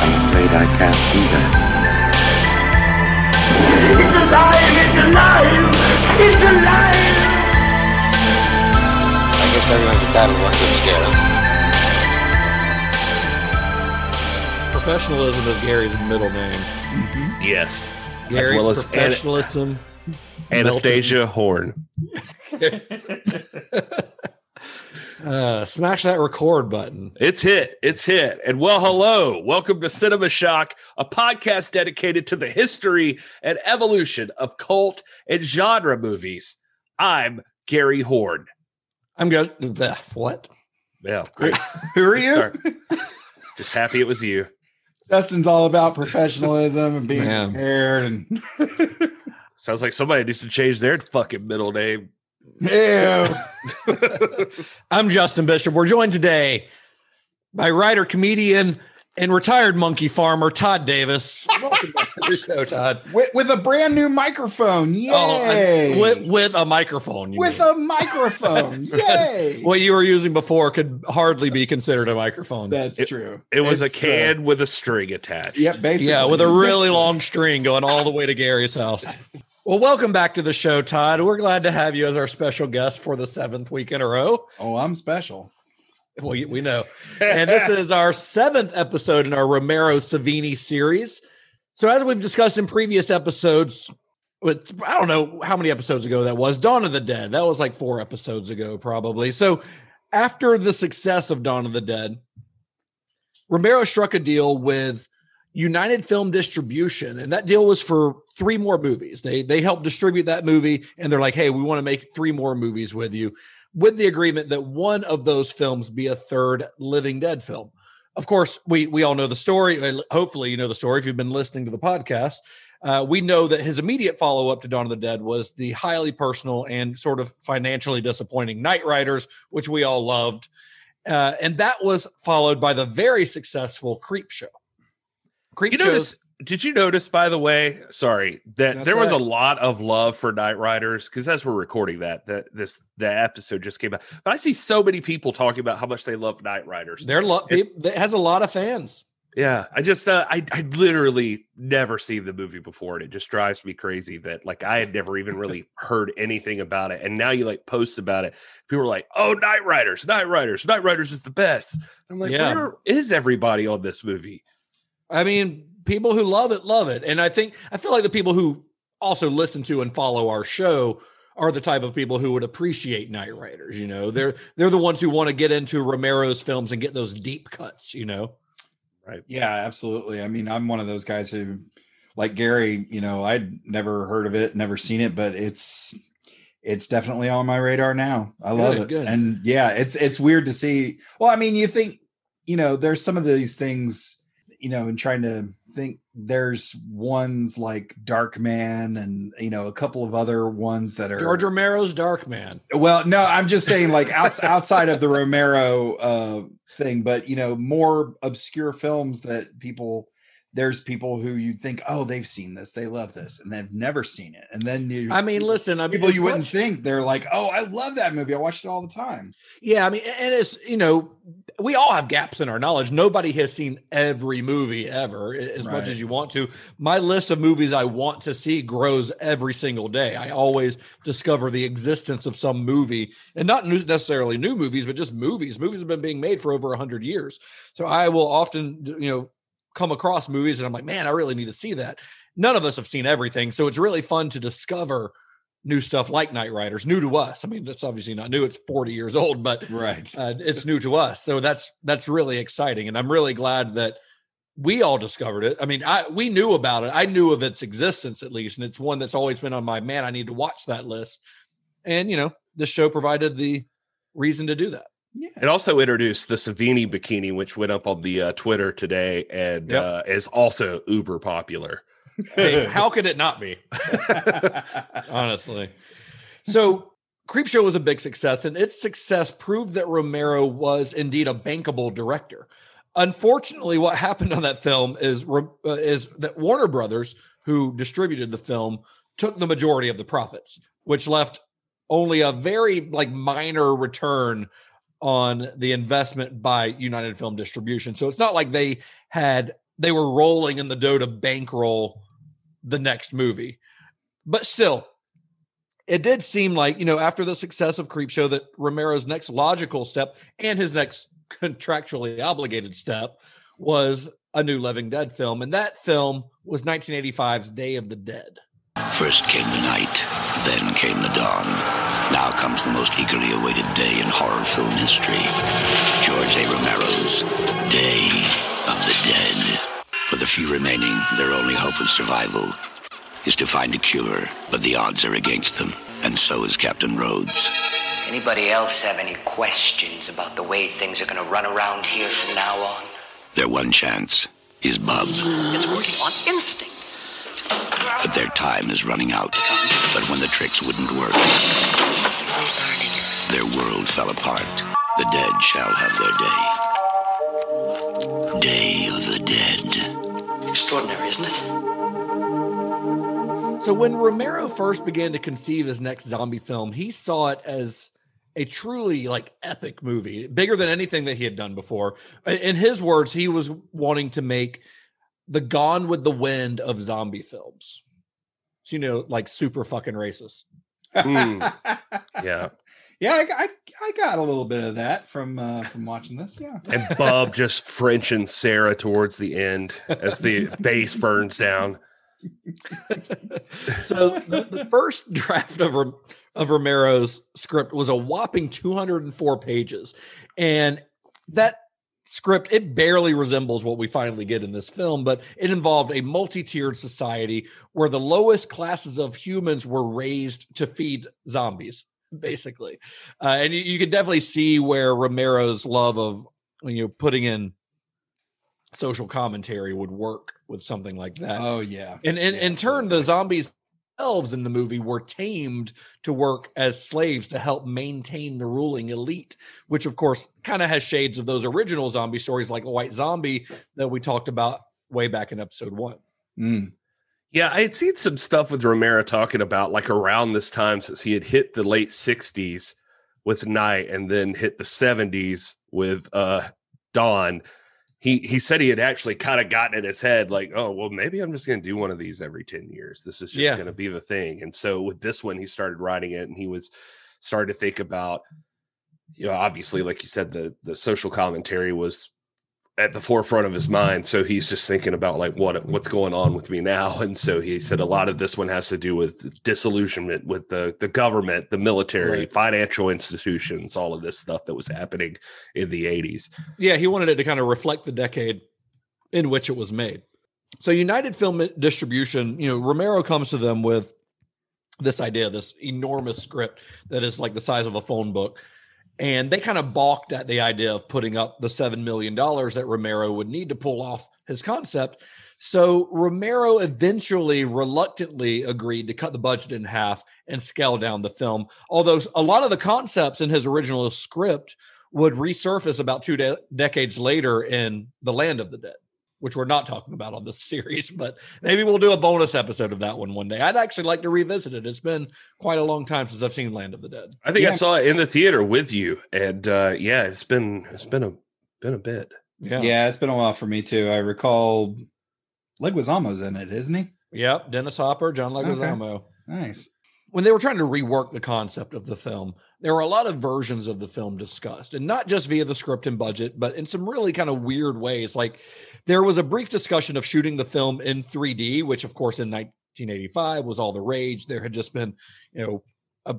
I'm afraid I can't do that. It's alive! It's alive! It's alive! I guess everyone's entitled to one good scare. Professionalism is Gary's middle name. Mm-hmm. Yes. Gary, as well as professionalism. Anastasia Horn. Smash that record button. It's hit. And well, hello. Welcome to Cinema Shock, a podcast dedicated to the history and evolution of cult and genre movies. I'm Gary Horn. I'm going, what? Yeah. Who are you? Just happy it was you. Justin's all about professionalism and being prepared. And sounds like somebody needs to change their fucking middle name. Yeah. I'm Justin Bishop. We're joined today by writer, comedian, and retired monkey farmer, Todd Davis. Welcome back to the show, Todd. With a brand new microphone. Yay. Oh, with a microphone. A microphone. Yay. What you were using before could hardly be considered a microphone. That's true. It was a can with a string attached. Yep, basically. Yeah, with a really long string going all the way to Gary's house. Well, welcome back to the show, Todd. We're glad to have you as our special guest for the seventh week in a row. Oh, I'm special. Well, we know. And this is our seventh episode in our Romero Savini series. So as we've discussed in previous episodes, with I don't know how many episodes ago that was, Dawn of the Dead. That was like 4 episodes ago, probably. So after the success of Dawn of the Dead, Romero struck a deal with United Film Distribution, and that deal was for 3 more movies. They helped distribute that movie, and they're like, hey, we want to make 3 more movies with you, with the agreement that one of those films be a third Living Dead film. Of course, we all know the story, and hopefully you know the story if you've been listening to the podcast. We know that his immediate follow-up to Dawn of the Dead was the highly personal and sort of financially disappointing Knightriders, which we all loved. And that was followed by the very successful Creepshow. Did you notice, by the way, sorry, that there was a lot of love for Knightriders? Because as we're recording that episode just came out. But I see so many people talking about how much they love Knightriders. It has a lot of fans. Yeah. I just, I literally never seen the movie before. And it just drives me crazy that like, I had never even really heard anything about it. And now you like post about it. People are like, oh, Knightriders is the best. And I'm like, where is everybody on this movie? I mean, people who love it. And I feel like the people who also listen to and follow our show are the type of people who would appreciate Knightriders. You know, they're the ones who want to get into Romero's films and get those deep cuts, you know? Right. Yeah, absolutely. I mean, I'm one of those guys who, like Gary, you know, I'd never heard of it, never seen it, but it's definitely on my radar now. I love it. Good. And yeah, it's weird to see. Well, I mean, you think, you know, there's some of these things, you know, and trying to think there's ones like Darkman and, you know, a couple of other ones that are George Romero's Darkman. Well, no, I'm just saying like outside of the Romero thing, but you know, more obscure films that there's people who you think, oh, they've seen this, they love this, and they've never seen it. And then people you wouldn't think, they're like, oh, I love that movie, I watched it all the time. Yeah, I mean, and it's, you know, we all have gaps in our knowledge. Nobody has seen every movie ever, as much as you want to. My list of movies I want to see grows every single day. I always discover the existence of some movie, and not necessarily new movies, but just movies. Movies have been being made for over 100 years. So I will often, you know, come across movies and I'm like, man, I really need to see that. None of us have seen everything. So it's really fun to discover new stuff like Knightriders, new to us. I mean, that's obviously not new. It's 40 years old, but it's new to us. So that's really exciting. And I'm really glad that we all discovered it. I mean, we knew about it. I knew of its existence at least. And it's one that's always been on my, man, I need to watch that list. And, you know, this show provided the reason to do that. Yeah. It also introduced the Savini bikini, which went up on the Twitter today and is also uber popular. Hey, how could it not be? Honestly. So Creepshow was a big success, and its success proved that Romero was indeed a bankable director. Unfortunately, what happened on that film is that Warner Brothers, who distributed the film, took the majority of the profits, which left only a very minor return on the investment by United Film Distribution. So it's not like they were rolling in the dough to bankroll the next movie. But still, it did seem like, after the success of Creepshow, that Romero's next logical step and his next contractually obligated step was a new Living Dead film. And that film was 1985's Day of the Dead. First came the night, then came the dawn. Now comes the most eagerly awaited day in horror film history. George A. Romero's Day of the Dead. For the few remaining, their only hope of survival is to find a cure, but the odds are against them, and so is Captain Rhodes. Anybody else have any questions about the way things are going to run around here from now on? Their one chance is Bub. It's working on instinct. But their time is running out. But when the tricks wouldn't work, their world fell apart. The dead shall have their day. Day of the Dead. Extraordinary, isn't it? So when Romero first began to conceive his next zombie film, he saw it as a truly epic movie, bigger than anything that he had done before. In his words, he was wanting to make the Gone with the Wind of zombie films. So, super fucking racist. Yeah. Yeah, I got a little bit of that from watching this, yeah. And Bob just Frenching Sarah towards the end as the base burns down. So the first draft of Romero's script was a whopping 204 pages. And that script, it barely resembles what we finally get in this film, but it involved a multi-tiered society where the lowest classes of humans were raised to feed zombies, basically. And you can definitely see where Romero's love of putting in social commentary would work with something like that. Oh, yeah. And in turn, the zombies themselves in the movie were tamed to work as slaves to help maintain the ruling elite, which of course kind of has shades of those original zombie stories like White Zombie that we talked about way back in episode 1. Mm. Yeah, I had seen some stuff with Romero talking about around this time, since he had hit the late 60s with Night and then hit the 70s with Dawn. He said he had actually kind of gotten in his head maybe I'm just going to do one of these every 10 years. This is just going to be the thing. And so with this one, he started writing it, and he was started to think about, obviously, like you said, the social commentary was at the forefront of his mind. So he's just thinking about what's going on with me now. And so he said a lot of this one has to do with disillusionment with the government, the military, financial institutions, all of this stuff that was happening in the 80s. Yeah, he wanted it to kind of reflect the decade in which it was made. So United Film Distribution, Romero comes to them with this idea, this enormous script that is the size of a phone book. And they kind of balked at the idea of putting up the $7 million that Romero would need to pull off his concept. So Romero eventually reluctantly agreed to cut the budget in half and scale down the film. Although a lot of the concepts in his original script would resurface about two decades later in The Land of the Dead, which we're not talking about on this series, but maybe we'll do a bonus episode of that one day. I'd actually like to revisit it. It's been quite a long time since I've seen Land of the Dead. I think I saw it in the theater with you, and it's been a bit. Yeah, it's been a while for me too. I recall Leguizamo's in it, isn't he? Yep, Dennis Hopper, John Leguizamo. Okay. Nice. When they were trying to rework the concept of the film, there were a lot of versions of the film discussed, and not just via the script and budget, but in some really kind of weird ways. There was a brief discussion of shooting the film in 3D, which of course in 1985 was all the rage. There had just been, a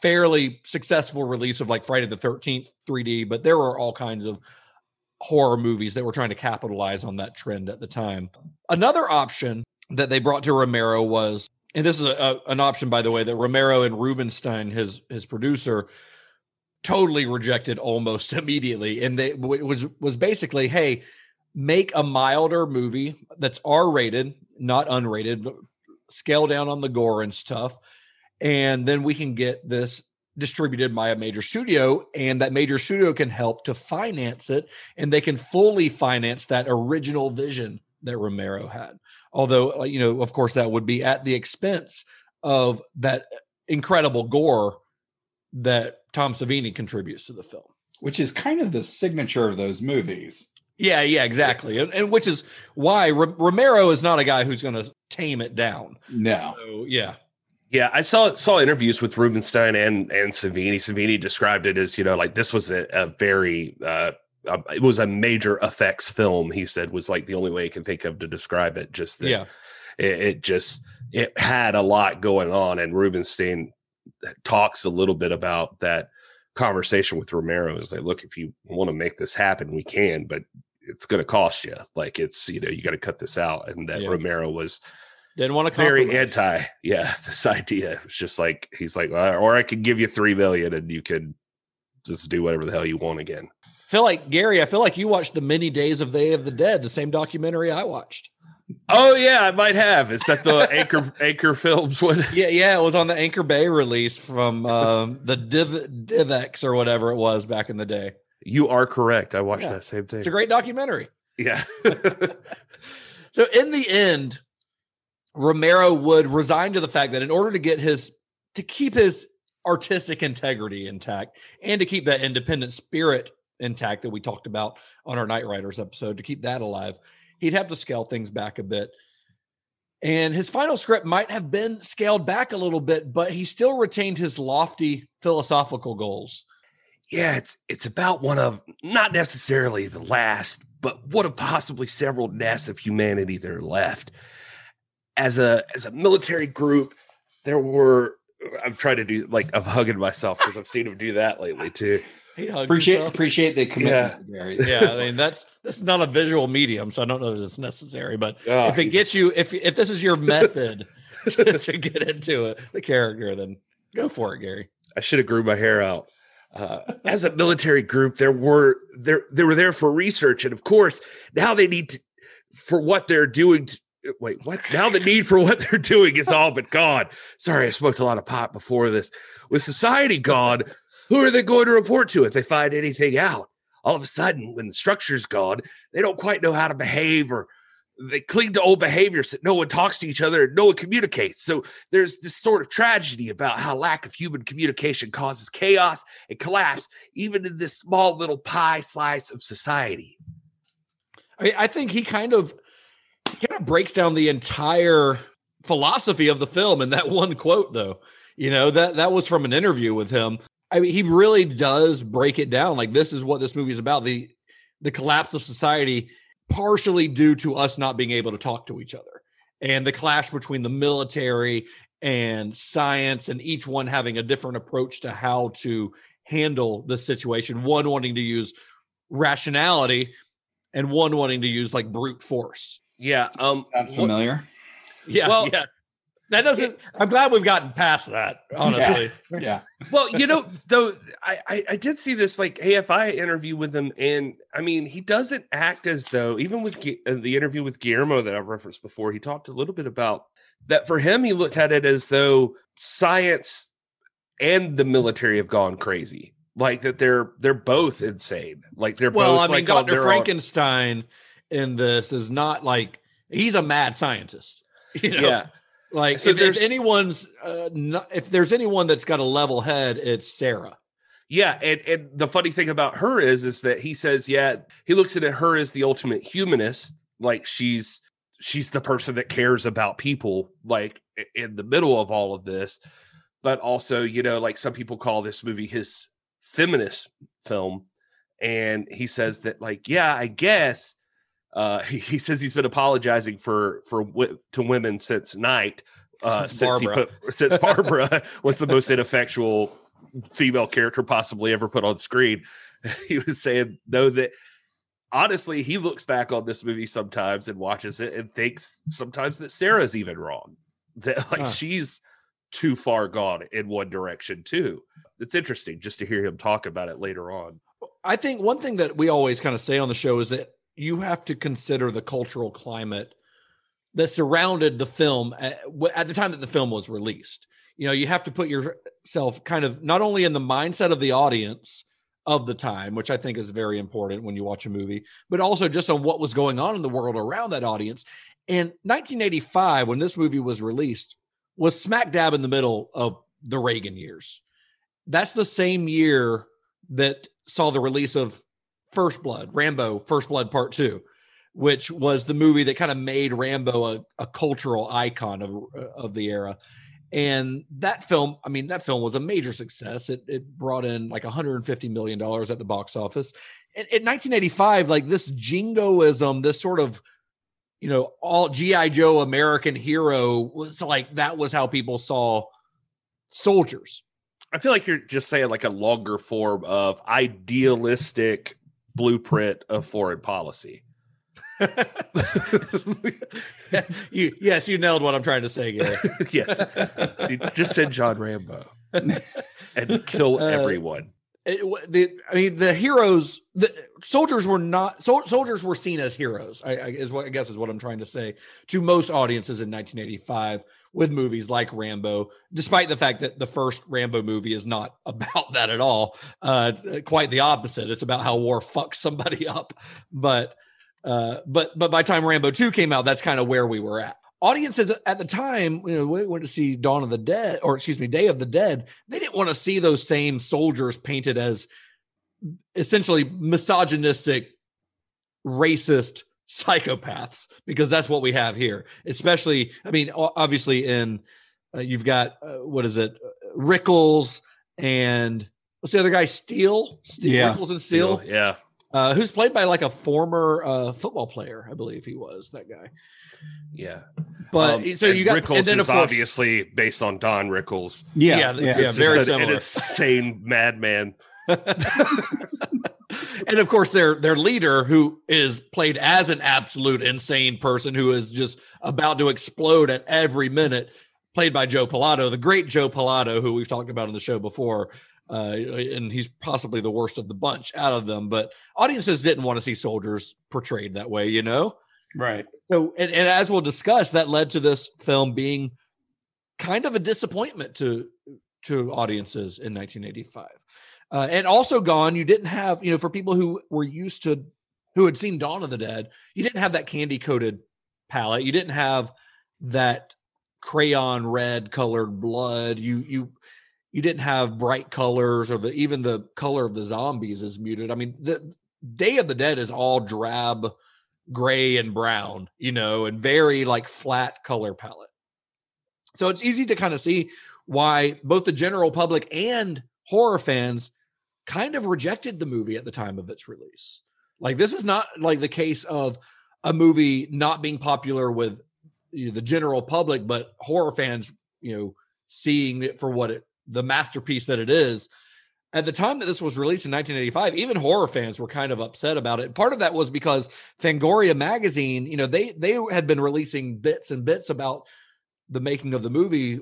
fairly successful release of Friday the 13th 3D, but there were all kinds of horror movies that were trying to capitalize on that trend at the time. Another option that they brought to Romero was, and this is an option, by the way, that Romero and Rubenstein, his producer, totally rejected almost immediately. And they, it was basically, hey, make a milder movie that's R-rated, not unrated, scale down on the gore and stuff, and then we can get this distributed by a major studio, and that major studio can help to finance it, and they can fully finance that original vision that Romero had. Although, you know, of course, that would be at the expense of that incredible gore that Tom Savini contributes to the film. Which is kind of the signature of those movies. Yeah, yeah, exactly. And which is why Romero is not a guy who's going to tame it down. No. So, yeah. Yeah, I saw interviews with Rubenstein and Savini. Savini described it as, you know, like this was a very, it was a major effects film, he said, was like the only way he can think of to describe it. Just that it had a lot going on. And Rubenstein talks a little bit about that conversation with Romero. Is like, look, if you want to make this happen, we can, but it's going to cost you. Like, it's, you know, you got to cut this out. And that Romero was... didn't want to compromise. Very anti, this idea. It was just like, he's like, or I could give you $3 million and you could just do whatever the hell you want again. Gary, I feel like you watched the many days of Day of the Dead, the same documentary I watched. Oh yeah, I might have. Is that the Anchor Films one? Yeah, it was on the Anchor Bay release from the DivX or whatever it was back in the day. You are correct. I watched that same thing. It's a great documentary. Yeah. So in the end, Romero would resign to the fact that in order to get to keep his artistic integrity intact and to keep that independent spirit intact that we talked about on our Knightriders episode, to keep that alive, he'd have to scale things back a bit. And his final script might have been scaled back a little bit, but he still retained his lofty philosophical goals. Yeah, it's about one of, not necessarily the last, but one of possibly several nests of humanity that are left. As a military group, there were, I'm trying to do, like, I'm hugging myself because I've seen him do that lately too. Appreciate the commitment. Yeah, I mean, this is not a visual medium, so I don't know that it's necessary, but if it gets you, if this is your method to get into it, the character, then go for it, Gary. I should have grew my hair out. As a military group, they were there for research, and of course, now they need to, for what they're doing to, wait, what? Now the need for what they're doing is all but gone. Sorry, I smoked a lot of pot before this. With society gone, who are they going to report to if they find anything out? All of a sudden, when the structure's gone, they don't quite know how to behave, or they cling to old behaviors that no one talks to each other and no one communicates. So there's this sort of tragedy about how lack of human communication causes chaos and collapse, even in this small little pie slice of society. I mean, I think he kind of breaks down the entire philosophy of the film in that one quote, though. You know, that was from an interview with him. I mean, he really does break it down. Like, this is what this movie is about, the collapse of society, partially due to us not being able to talk to each other, and the clash between the military and science, and each one having a different approach to how to handle the situation, one wanting to use rationality and one wanting to use, like, brute force. Yeah. Sounds familiar. Yeah. Well, yeah. That doesn't, I'm glad we've gotten past that, honestly. Yeah. Well, you know, though, I did see this, like, AFI interview with him. And I mean, he doesn't act as though, even with the interview with Guillermo that I've referenced before, he talked a little bit about that. For him, he looked at it as though science and the military have gone crazy. Like, that they're both insane. Like, they're both. Well, I mean, like, Dr. Frankenstein in this is not like, he's a mad scientist, you know? Yeah, like, so if there's anyone that's got a level head, it's Sarah. Yeah. And the funny thing about her is that he says, yeah, he looks at her as the ultimate humanist. Like, she's the person that cares about people, like, in the middle of all of this. But also, you know, like, some people call this movie his feminist film. And he says that, like, yeah, I guess, he says he's been apologizing to women since Night, since Barbara was the most ineffectual female character possibly ever put on screen. He was saying, no, that honestly, he looks back on this movie sometimes and watches it and thinks sometimes that Sarah's even wrong. That, like, she's too far gone in one direction too. It's interesting just to hear him talk about it later on. I think one thing that we always kind of say on the show is that you have to consider the cultural climate that surrounded the film at the time that the film was released. You know, you have to put yourself kind of not only in the mindset of the audience of the time, which I think is very important when you watch a movie, but also just on what was going on in the world around that audience. And 1985, when this movie was released, was smack dab in the middle of the Reagan years. That's the same year that saw the release of First Blood, Rambo: First Blood Part Two, which was the movie that kind of made Rambo a cultural icon of the era. And that film, I mean, that film was a major success. It brought in like $150 million at the box office. In 1985, like this jingoism, this sort of, you know, all G.I. Joe American hero was like, that was how people saw soldiers. I feel like you're just saying like a longer form of idealistic blueprint of foreign policy. Yes, you nailed what I'm trying to say, Gary. Yes. See, just send John Rambo and kill everyone. The heroes, soldiers were seen as heroes, I guess is what I'm trying to say, to most audiences in 1985 with movies like Rambo, despite the fact that the first Rambo movie is not about that at all. Quite the opposite. It's about how war fucks somebody up. But by the time Rambo 2 came out, that's kind of where we were at. Audiences at the time, you know, we went to see Day of the Dead. They didn't want to see those same soldiers painted as essentially misogynistic, racist psychopaths, because that's what we have here. Especially, I mean, obviously in, you've got, Rickles and what's the other guy? Steele? Yeah. Rickles and Steele? Yeah. Who's played by like a former football player, I believe he was, that guy. Yeah. But so you got Rickles, and then, of course, obviously based on Don Rickles. Yeah, very similar. An insane madman. And of course, their leader, who is played as an absolute insane person who is just about to explode at every minute, played by Joe Pilato, the great Joe Pilato, who we've talked about on the show before. And he's possibly the worst of the bunch out of them, but audiences didn't want to see soldiers portrayed that way, you know? Right. So, and as we'll discuss, that led to this film being kind of a disappointment to audiences in 1985. And also gone, you didn't have, you know, for people who had seen Dawn of the Dead, you didn't have that candy-coated palette. You didn't have that crayon red colored blood. You didn't have bright colors, or even the color of the zombies is muted. I mean, the Day of the Dead is all drab, gray and brown, you know, and very like flat color palette. So it's easy to kind of see why both the general public and horror fans kind of rejected the movie at the time of its release. Like, this is not like the case of a movie not being popular with, you know, the general public, but horror fans, you know, seeing it for what the masterpiece that it is. At the time that this was released in 1985, even horror fans were kind of upset about it. Part of that was because Fangoria magazine, you know, they had been releasing bits and bits about the making of the movie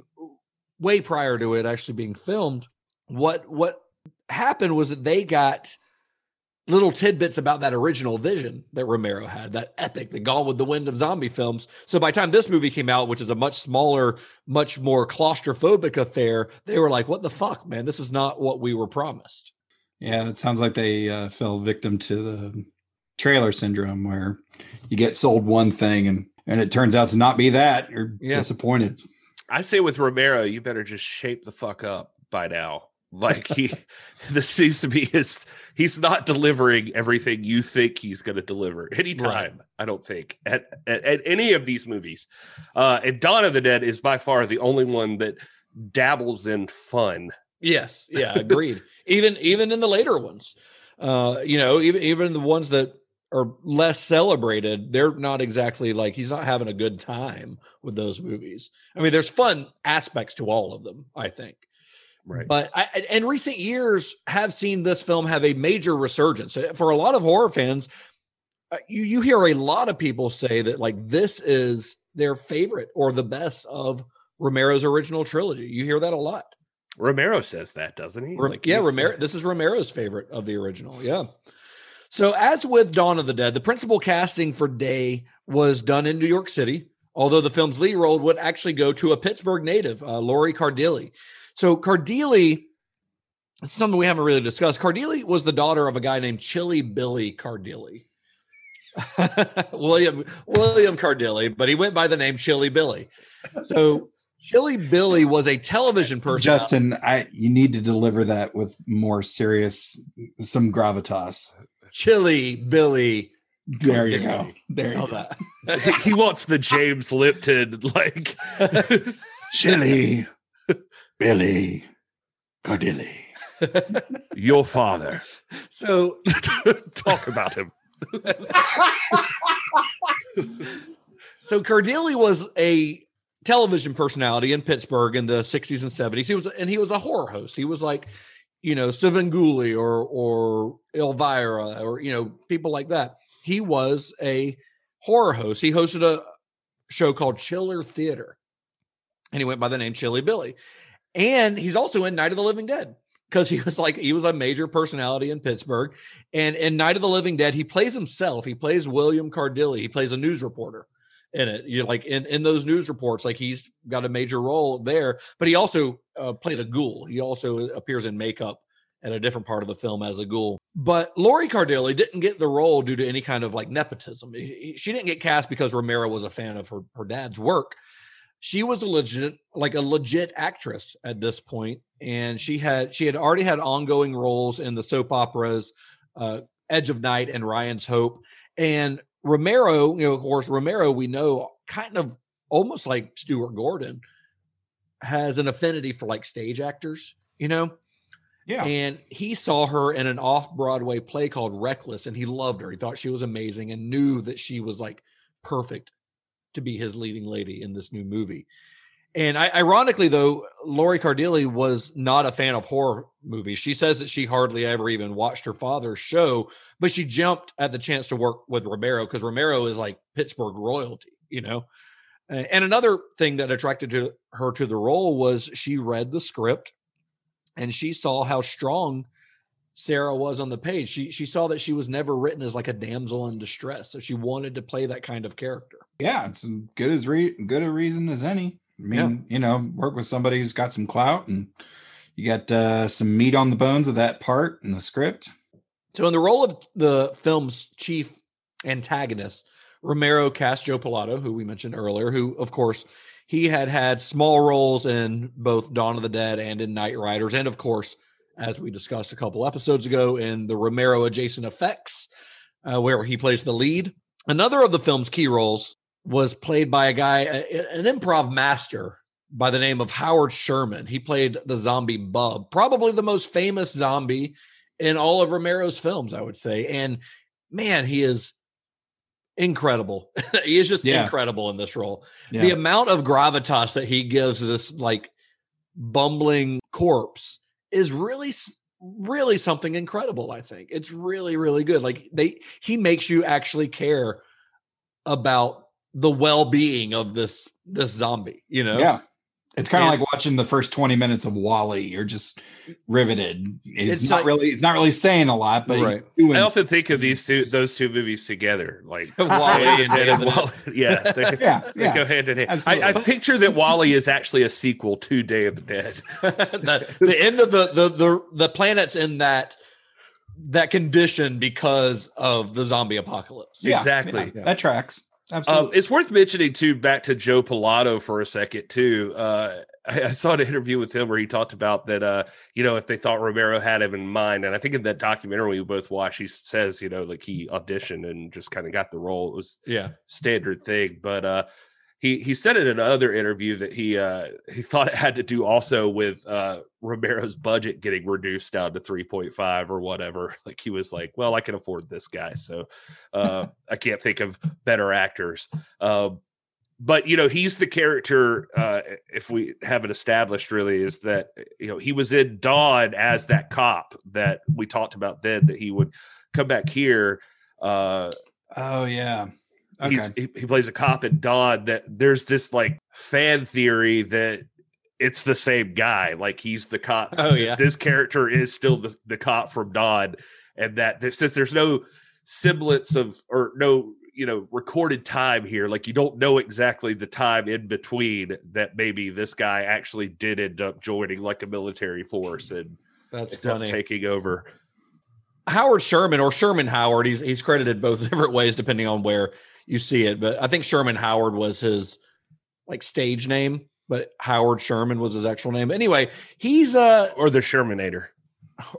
way prior to it actually being filmed. What happened was that they got little tidbits about that original vision that Romero had, that epic, the Gone with the Wind of zombie films. So by the time this movie came out, which is a much smaller, much more claustrophobic affair, they were like, what the fuck, man? This is not what we were promised. Yeah, it sounds like they fell victim to the trailer syndrome, where you get sold one thing and it turns out to not be that. You're disappointed. I say with Romero, you better just shape the fuck up by now. Like, this seems to be he's not delivering everything you think he's going to deliver anytime, right? I don't think at any of these movies. And Dawn of the Dead is by far the only one that dabbles in fun. Yes. Yeah. Agreed. even in the later ones, you know, even the ones that are less celebrated, they're not exactly like, he's not having a good time with those movies. I mean, there's fun aspects to all of them, I think. Right. But and recent years have seen this film have a major resurgence. For a lot of horror fans, you hear a lot of people say that, like, this is their favorite or the best of Romero's original trilogy. You hear that a lot. Romero says that, doesn't he? Romero. This is Romero's favorite of the original. Yeah. So as with Dawn of the Dead, the principal casting for Day was done in New York City, although the film's lead role would actually go to a Pittsburgh native, Lori Cardille. So Cardille, something we haven't really discussed. Cardille was the daughter of a guy named Chilly Billy Cardille. William Cardille, but he went by the name Chilly Billy. So Chilly Billy was a television person. Justin, you need to deliver that with more serious, some gravitas. Chilly Billy. There you go. There you go. That. He wants the James Lipton, like Chilly Billy Cardille. Your father. So talk about him. So Cardille was a television personality in Pittsburgh in the 60s and 70s. He was a horror host. He was like, you know, Savanguli or Elvira or, you know, people like that. He was a horror host. He hosted a show called Chiller Theater, and he went by the name Chilly Billy. And he's also in Night of the Living Dead, because he was a major personality in Pittsburgh. And in Night of the Living Dead, he plays himself. He plays William Cardille. He plays a news reporter in it. You know, like in those news reports, like he's got a major role there, but he also played a ghoul. He also appears in makeup at a different part of the film as a ghoul. But Lori Cardille didn't get the role due to any kind of like nepotism. She didn't get cast because Romero was a fan of her dad's work. She was a legit actress at this point, and she had already had ongoing roles in the soap operas Edge of Night and Ryan's Hope. And Romero, you know, of course, Romero, we know, kind of almost like Stuart Gordon, has an affinity for like stage actors, you know? Yeah. And he saw her in an off-Broadway play called Reckless, and he loved her. He thought she was amazing and knew that she was like perfect to be his leading lady in this new movie. And ironically, though, Lori Cardille was not a fan of horror movies. She says that she hardly ever even watched her father's show, but she jumped at the chance to work with Romero because Romero is like Pittsburgh royalty, you know? And another thing that attracted her to the role was she read the script and she saw how strong Sarah was on the page. She saw that she was never written as like a damsel in distress. So she wanted to play that kind of character. Yeah, it's good a reason as any. I mean, yeah. You know, work with somebody who's got some clout, and you got some meat on the bones of that part in the script. So in the role of the film's chief antagonist, Romero cast Joe Pilato, who we mentioned earlier, who, of course, he had small roles in both Dawn of the Dead and in Knightriders. And, of course, as we discussed a couple episodes ago, in the Romero-adjacent Effects, where he plays the lead. Another of the film's key roles was played by a guy, an improv master by the name of Howard Sherman. He played the zombie Bub, probably the most famous zombie in all of Romero's films, I would say. And man, he is incredible. He is just incredible in this role. Yeah. The amount of gravitas that he gives this like bumbling corpse is really, really something incredible. I think it's really, really good. Like he makes you actually care about the well-being of this zombie, you know? Yeah. It's kind of like watching the first 20 minutes of WALL-E. You're just riveted. It's not really saying a lot, but right. I often think of those two movies together, like WALL-E and Dead of Wall-E. Yeah. They go hand in hand. I picture that WALL-E is actually a sequel to Day of the Dead. The end of the planet's in that condition because of the zombie apocalypse. Yeah, exactly. Yeah, that tracks. Absolutely. It's worth mentioning, too, back to Joe Pilato for a second, too. I saw an interview with him where he talked about that, you know, if they thought Romero had him in mind. And I think in that documentary we both watched, he says, you know, like he auditioned and just kind of got the role. It was standard thing. But he said it in another interview that he thought it had to do also with Romero's budget getting reduced down to 3.5 or whatever. Like he was like, well, I can afford this guy, so I can't think of better actors. But you know, he's the character. If we haven't established, really, is that you know he was in Dawn as that cop that we talked about then. That he would come back here. Oh yeah. Okay. He plays a cop at Dawn. That there's this like fan theory that it's the same guy. Like he's the cop. Oh yeah, this character is still the cop from Dawn, and that since there's no semblance of or no recorded time here, like you don't know exactly the time in between, that maybe this guy actually did end up joining like a military force and that's funny taking over. Howard Sherman or Sherman Howard, he's credited both different ways depending on where you see it, but I think Sherman Howard was his like stage name, but Howard Sherman was his actual name. Anyway, he's or the Shermanator.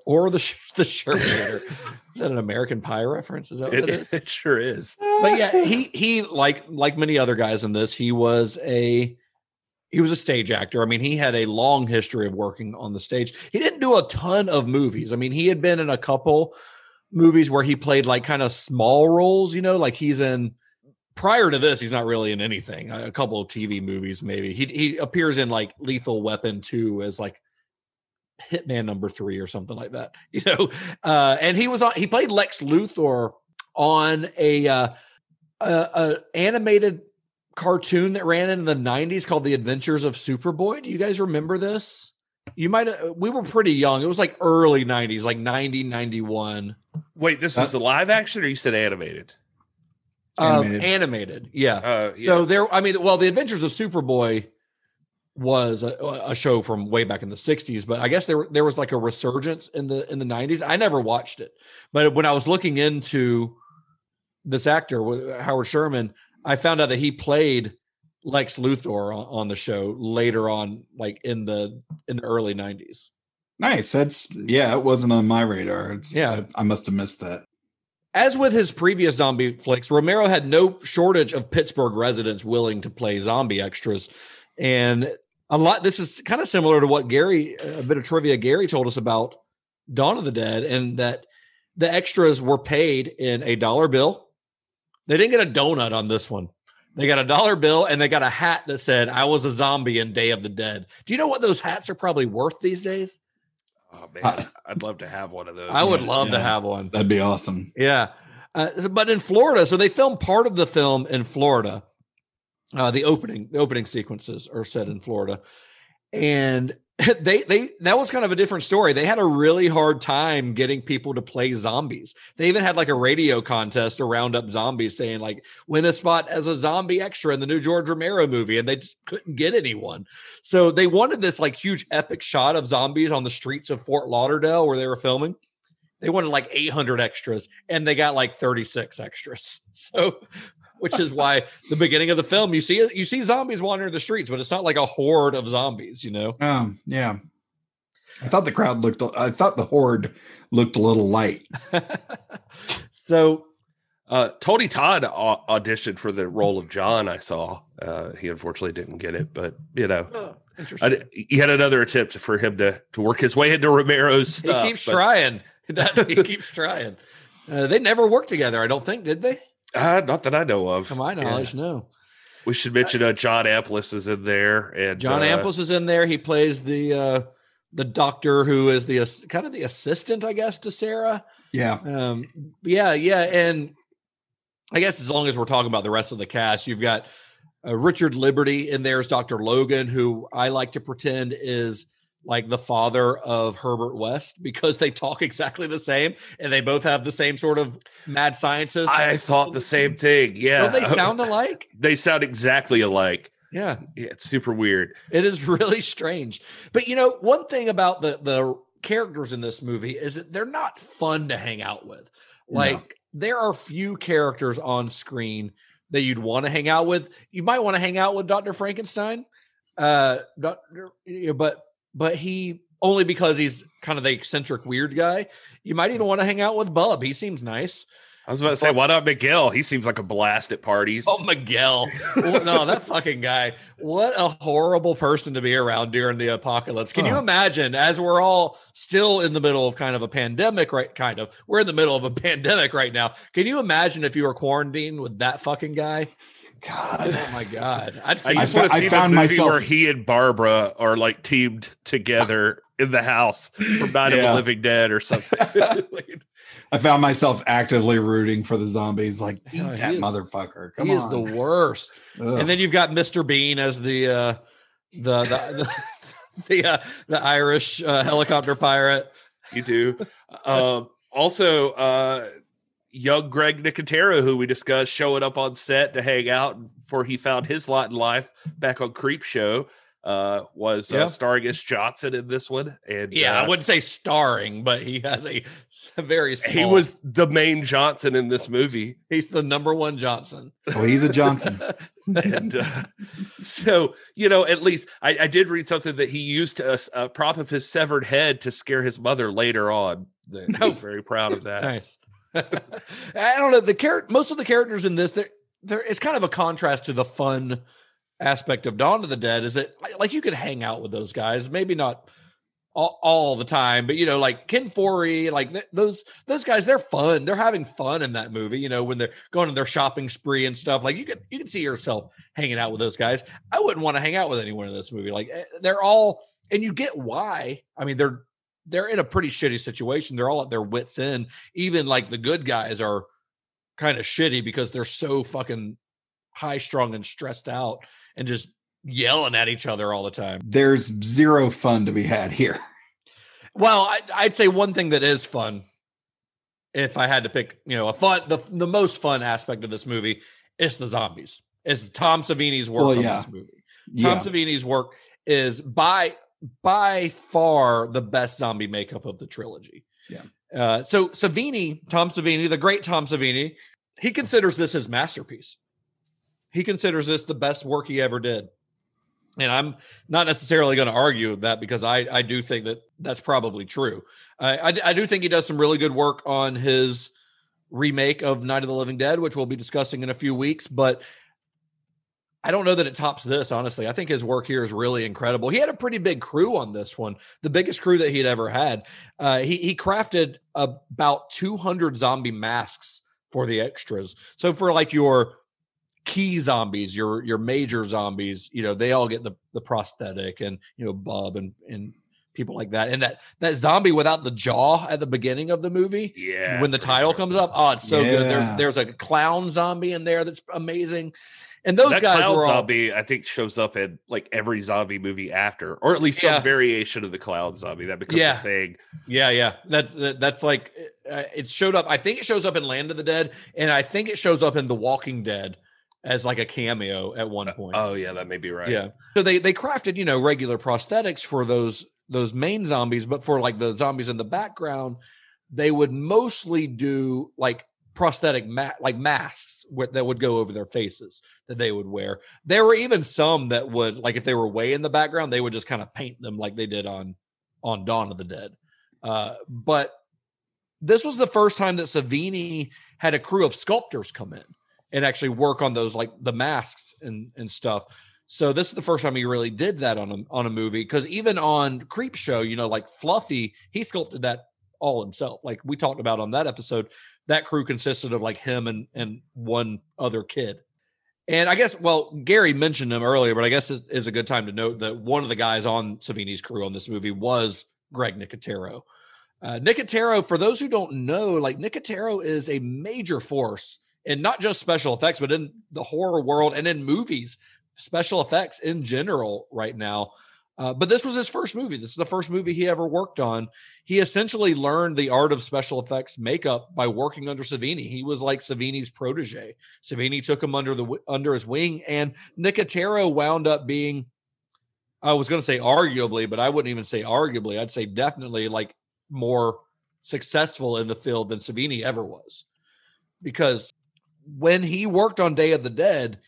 Or the Shermanator. Is that an American Pie reference? Is that what it is? It sure is. But yeah, he like many other guys in this, he was a stage actor. I mean, he had a long history of working on the stage. He didn't do a ton of movies. I mean, he had been in a couple movies where he played like kind of small roles, like he's in, prior to this, he's not really in anything. A couple of TV movies, maybe. He appears in like Lethal Weapon 2 as like Hitman number 3 or something like that, and he played Lex Luthor on a animated cartoon that ran in the 90s called The Adventures of Superboy. Do you guys remember this? We were pretty young. It was like early 90s, like 90, 91. Wait, this is the live action or you said animated? Animated. Yeah. So The Adventures of Superboy was a show from way back in the 60s, but I guess there was like a resurgence in the 90s. I never watched it, but when I was looking into this actor, Howard Sherman, I found out that he played Lex Luthor on the show later on, like in the early 90s. Nice. It wasn't on my radar. I must have missed that. As with his previous zombie flicks, Romero had no shortage of Pittsburgh residents willing to play zombie extras. And this is kind of similar to what a bit of trivia Gary told us about Dawn of the Dead, and that the extras were paid in a dollar bill. They didn't get a donut on this one. They got a dollar bill and they got a hat that said, "I was a zombie in Day of the Dead." Do you know what those hats are probably worth these days? Oh man, I'd love to have one of those. I would love to have one. That'd be awesome. Yeah. But in Florida, so they filmed part of the film in Florida. The opening sequences are set in Florida, and they that was kind of a different story. They had a really hard time getting people to play zombies. They even had like a radio contest to round up zombies, saying like, win a spot as a zombie extra in the new George Romero movie, and they just couldn't get anyone. So they wanted this like huge epic shot of zombies on the streets of Fort Lauderdale where they were filming. They wanted like 800 extras, and they got like 36 extras. So. Which is why the beginning of the film, you see zombies wandering the streets, but it's not like a horde of zombies, Yeah. I thought the horde looked a little light. So Tony Todd auditioned for the role of John, I saw. He unfortunately didn't get it, but, interesting. He had another attempt for him to work his way into Romero's stuff. He keeps trying. They never worked together, I don't think, did they? Not that I know of. To my knowledge, no. We should mention John Amplis is in there. And John Amplis is in there. He plays the doctor who is the kind of the assistant, I guess, to Sarah. Yeah. And I guess as long as we're talking about the rest of the cast, you've got Richard Liberty in there as Dr. Logan, who I like to pretend is like the father of Herbert West, because they talk exactly the same and they both have the same sort of mad scientist. I thought the same thing. Yeah. Don't they sound alike? They sound exactly alike. Yeah. It's super weird. It is really strange. But one thing about the characters in this movie is that they're not fun to hang out with. Like there are few characters on screen that you'd want to hang out with. You might want to hang out with Dr. Frankenstein. But he only because he's kind of the eccentric weird guy. You might even want to hang out with Bub. He seems nice. I was about to say, why not Miguel? He seems like a blast at parties. Oh, Miguel. No, that fucking guy. What a horrible person to be around during the apocalypse. Can you imagine, as we're all still in the middle of kind of a pandemic, right? We're in the middle of a pandemic right now. Can you imagine if you were quarantined with that fucking guy? God. Oh my God. I just want to see the movie where he and Barbara are like teamed together in the house from Night of the Living Dead or something. I found myself actively rooting for the zombies. Like, eat that motherfucker. Come on. He is the worst. Ugh. And then you've got Mr. Bean as the Irish helicopter pirate. You do. Also, young Greg Nicotero, who we discussed, showing up on set to hang out before he found his lot in life back on Creepshow, was starring as Johnson in this one. And I wouldn't say starring, but he has a very small... He was the main Johnson in this movie. He's the number one Johnson. Oh, he's a Johnson. And so, you know, at least I did read something that he used a prop of his severed head to scare his mother later on. I was very proud of that. Nice. I don't know. Most of the characters in this, it's kind of a contrast to the fun aspect of Dawn of the Dead. Is that like you could hang out with those guys, maybe not all the time, but you know, like Ken Foree, like those guys, they're fun. They're having fun in that movie. You know, when they're going on their shopping spree and stuff, like you can see yourself hanging out with those guys. I wouldn't want to hang out with anyone in this movie. Like they're all, and you get why. I mean, they're in a pretty shitty situation. They're all at their wits' end. Even like the good guys are kind of shitty because they're so fucking high strung and stressed out and just yelling at each other all the time. There's zero fun to be had here. Well, I'd say one thing that is fun, if I had to pick, you know, the most fun aspect of this movie is the zombies. It's Tom Savini's work on this movie. Tom Savini's work is by far the best zombie makeup of the trilogy. Yeah. So Tom Savini, the great Tom Savini, he considers this his masterpiece. He considers this the best work he ever did. And I'm not necessarily going to argue with that because I do think that that's probably true. I do think he does some really good work on his remake of Night of the Living Dead, which we'll be discussing in a few weeks, but I don't know that it tops this, honestly. I think his work here is really incredible. He had a pretty big crew on this one, the biggest crew that he'd ever had. He crafted about 200 zombie masks for the extras. So for like your key zombies, your major zombies, you know, they all get the prosthetic and, you know, Bub and people like that. And that zombie without the jaw at the beginning of the movie, when the title comes up, oh, it's so good. There's a clown zombie in there that's amazing. And those guys were all... zombie, I think, shows up in like every zombie movie after, or at least some variation of the clown zombie that becomes a thing. Yeah. That's like it showed up. I think it shows up in Land of the Dead, and I think it shows up in The Walking Dead as like a cameo at one point. Oh yeah, that may be right. Yeah. So they crafted, you know, regular prosthetics for those main zombies, but for like the zombies in the background, they would mostly do like prosthetic masks that would go over their faces that they would wear. There were even some that would, like, if they were way in the background, they would just kind of paint them like they did on Dawn of the Dead. But this was the first time that Savini had a crew of sculptors come in and actually work on those, like the masks and stuff. So this is the first time he really did that on a movie, because even on Creepshow, you know, like Fluffy, he sculpted that all himself. Like we talked about on that episode, that crew consisted of like him and one other kid. And I guess, well, Gary mentioned him earlier, but I guess it is a good time to note that one of the guys on Savini's crew on this movie was Greg Nicotero. Nicotero, for those who don't know, like Nicotero is a major force in not just special effects, but in the horror world and in movies, special effects in general right now. But this was his first movie. This is the first movie he ever worked on. He essentially learned the art of special effects makeup by working under Savini. He was like Savini's protege. Savini took him under his wing, and Nicotero wound up being, I was going to say arguably, but I wouldn't even say arguably. I'd say definitely like more successful in the field than Savini ever was. Because when he worked on Day of the Dead,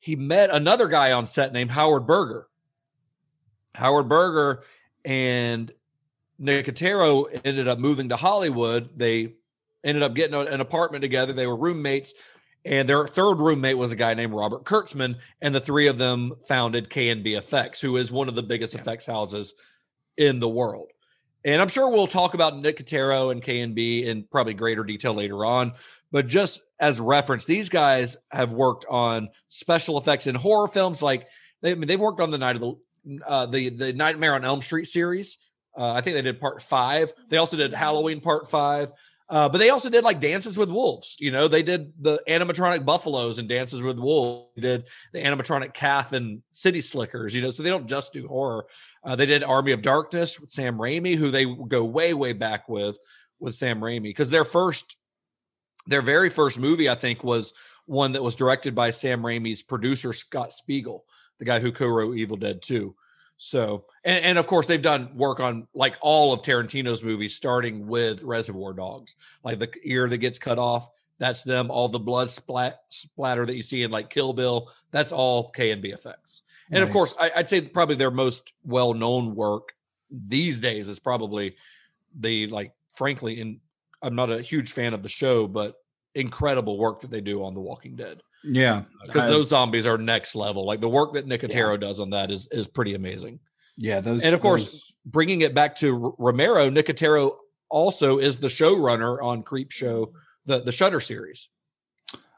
he met another guy on set named Howard Berger. Howard Berger and Nicotero ended up moving to Hollywood. They ended up getting an apartment together. They were roommates, and their third roommate was a guy named Robert Kurtzman, and the three of them founded KNB Effects, who is one of the biggest effects houses in the world. And I'm sure we'll talk about Nicotero and KNB in probably greater detail later on, But just as reference, these guys have worked on special effects in horror films. Like, they've worked on the Night of the Nightmare on Elm Street series. I think they did part 5. They also did Halloween part 5. But they also did like Dances with Wolves. You know, they did the animatronic buffaloes and Dances with Wolves. They did the animatronic calf and City Slickers, you know, so they don't just do horror. They did Army of Darkness with Sam Raimi, who they go way back with Sam Raimi, because their very first movie, I think, was one that was directed by Sam Raimi's producer, Scott Spiegel, the guy who co-wrote Evil Dead 2. So, and of course, they've done work on like all of Tarantino's movies, starting with Reservoir Dogs, like the ear that gets cut off. That's them. All the blood splatter that you see in like Kill Bill, that's all KNB Effects. Nice. And of course, I'd say probably their most well-known work these days is probably the, like, frankly, and I'm not a huge fan of the show, but incredible work that they do on The Walking Dead. Yeah, because those zombies are next level. Like the work that Nicotero does on that is pretty amazing. Yeah, those, and of course, bringing it back to Romero, Nicotero also is the showrunner on Creepshow, the Shudder series.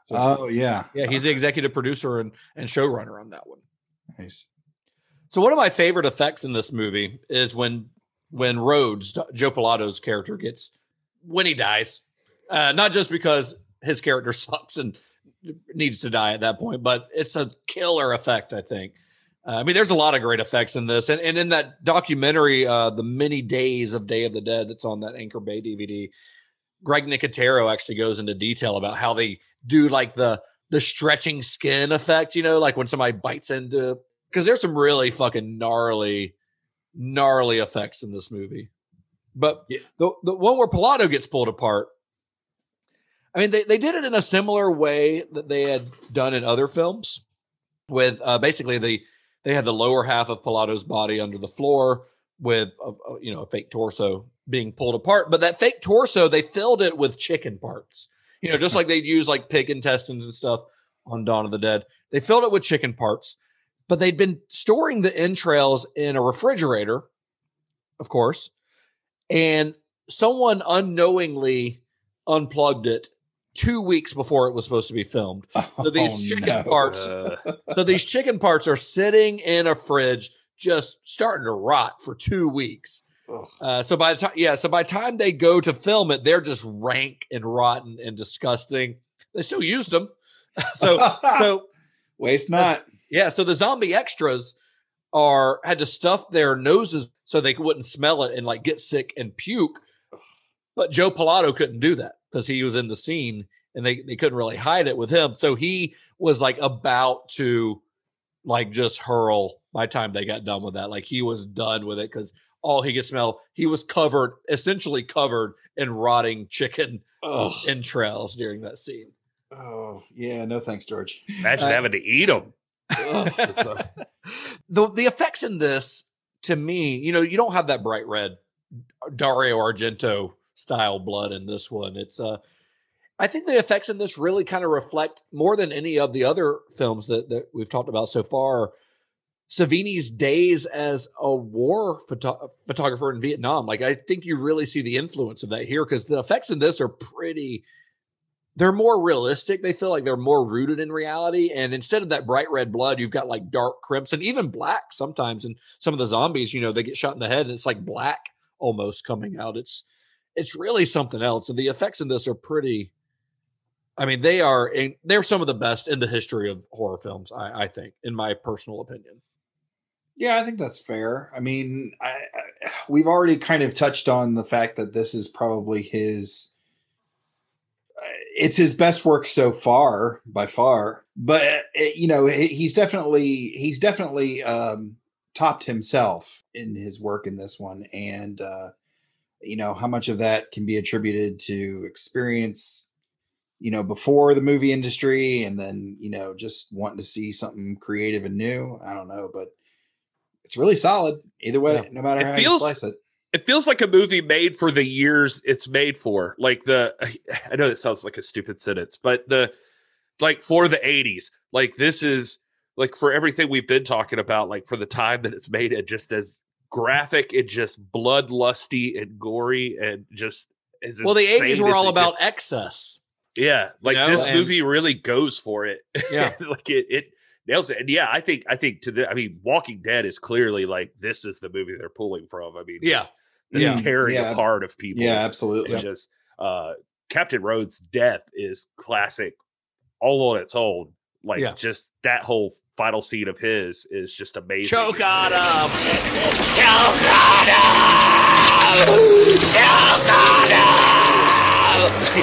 So, yeah, he's the executive producer and showrunner on that one. Nice. So one of my favorite effects in this movie is when Rhodes, Joe Pilato's character, when he dies, not just because his character sucks and needs to die at that point, but it's a killer effect, I think. I mean, there's a lot of great effects in this. And in that documentary, The Many Days of Day of the Dead, that's on that Anchor Bay DVD, Greg Nicotero actually goes into detail about how they do like the stretching skin effect, you know, like when somebody bites into, because there's some really fucking gnarly effects in this movie. But the one where Pilato gets pulled apart, I mean, they did it in a similar way that they had done in other films with basically they had the lower half of Pilato's body under the floor with, a fake torso being pulled apart. But that fake torso, they filled it with chicken parts, you know, just like they'd use like pig intestines and stuff on Dawn of the Dead. They filled it with chicken parts, but they'd been storing the entrails in a refrigerator, of course, and someone unknowingly unplugged it 2 weeks before it was supposed to be filmed. So these chicken parts are sitting in a fridge, just starting to rot for 2 weeks. So by the time they go to film it, they're just rank and rotten and disgusting. They still used them. so waste not. Yeah. So the zombie extras had to stuff their noses so they wouldn't smell it and like get sick and puke. But Joe Pilato couldn't do that, because he was in the scene and they couldn't really hide it with him. So he was like about to like just hurl by the time they got done with that. Like he was done with it, because all he could smell, he was essentially covered in rotting chicken entrails during that scene. Oh yeah. No, thanks, George. Imagine having to eat them. The effects in this, to me, you know, you don't have that bright red Dario Argento style blood in this one. It's I think the effects in this really kind of reflect, more than any of the other films that we've talked about so far, Savini's days as a war photographer in Vietnam. Like I think you really see the influence of that here, because the effects in this are they're more realistic. They feel like they're more rooted in reality. And instead of that bright red blood, you've got like dark crimson, even black sometimes. And some of the zombies, you know, they get shot in the head and it's like black almost coming out. It's really something else. And the effects in this are they're some of the best in the history of horror films, I think, in my personal opinion. Yeah, I think that's fair. I mean, we've already kind of touched on the fact that this is probably it's his best work so far, by far, but you know, he's definitely topped himself in his work in this one. And, you know, how much of that can be attributed to experience, you know, before the movie industry, and then, you know, just wanting to see something creative and new. I don't know, but it's really solid either way, no matter how you slice it. It feels like a movie made for the years it's made for. Like I know it sounds like a stupid sentence, but for the 80s, like this is like for everything we've been talking about, like for the time that it's made, it just as graphic and just bloodlusty and gory and just as well. The 80s were all about excess. Yeah, like, you know, this movie really goes for it. Yeah, like it nails it. And yeah, I think to the, I mean, Walking Dead is clearly like, this is the movie they're pulling from. I mean, yeah, the tearing apart of people. Yeah, absolutely. And just Captain Rhodes' death is classic, all on its own. Like, just that whole final scene of his is just amazing. Choke on him! Choke on him! Choke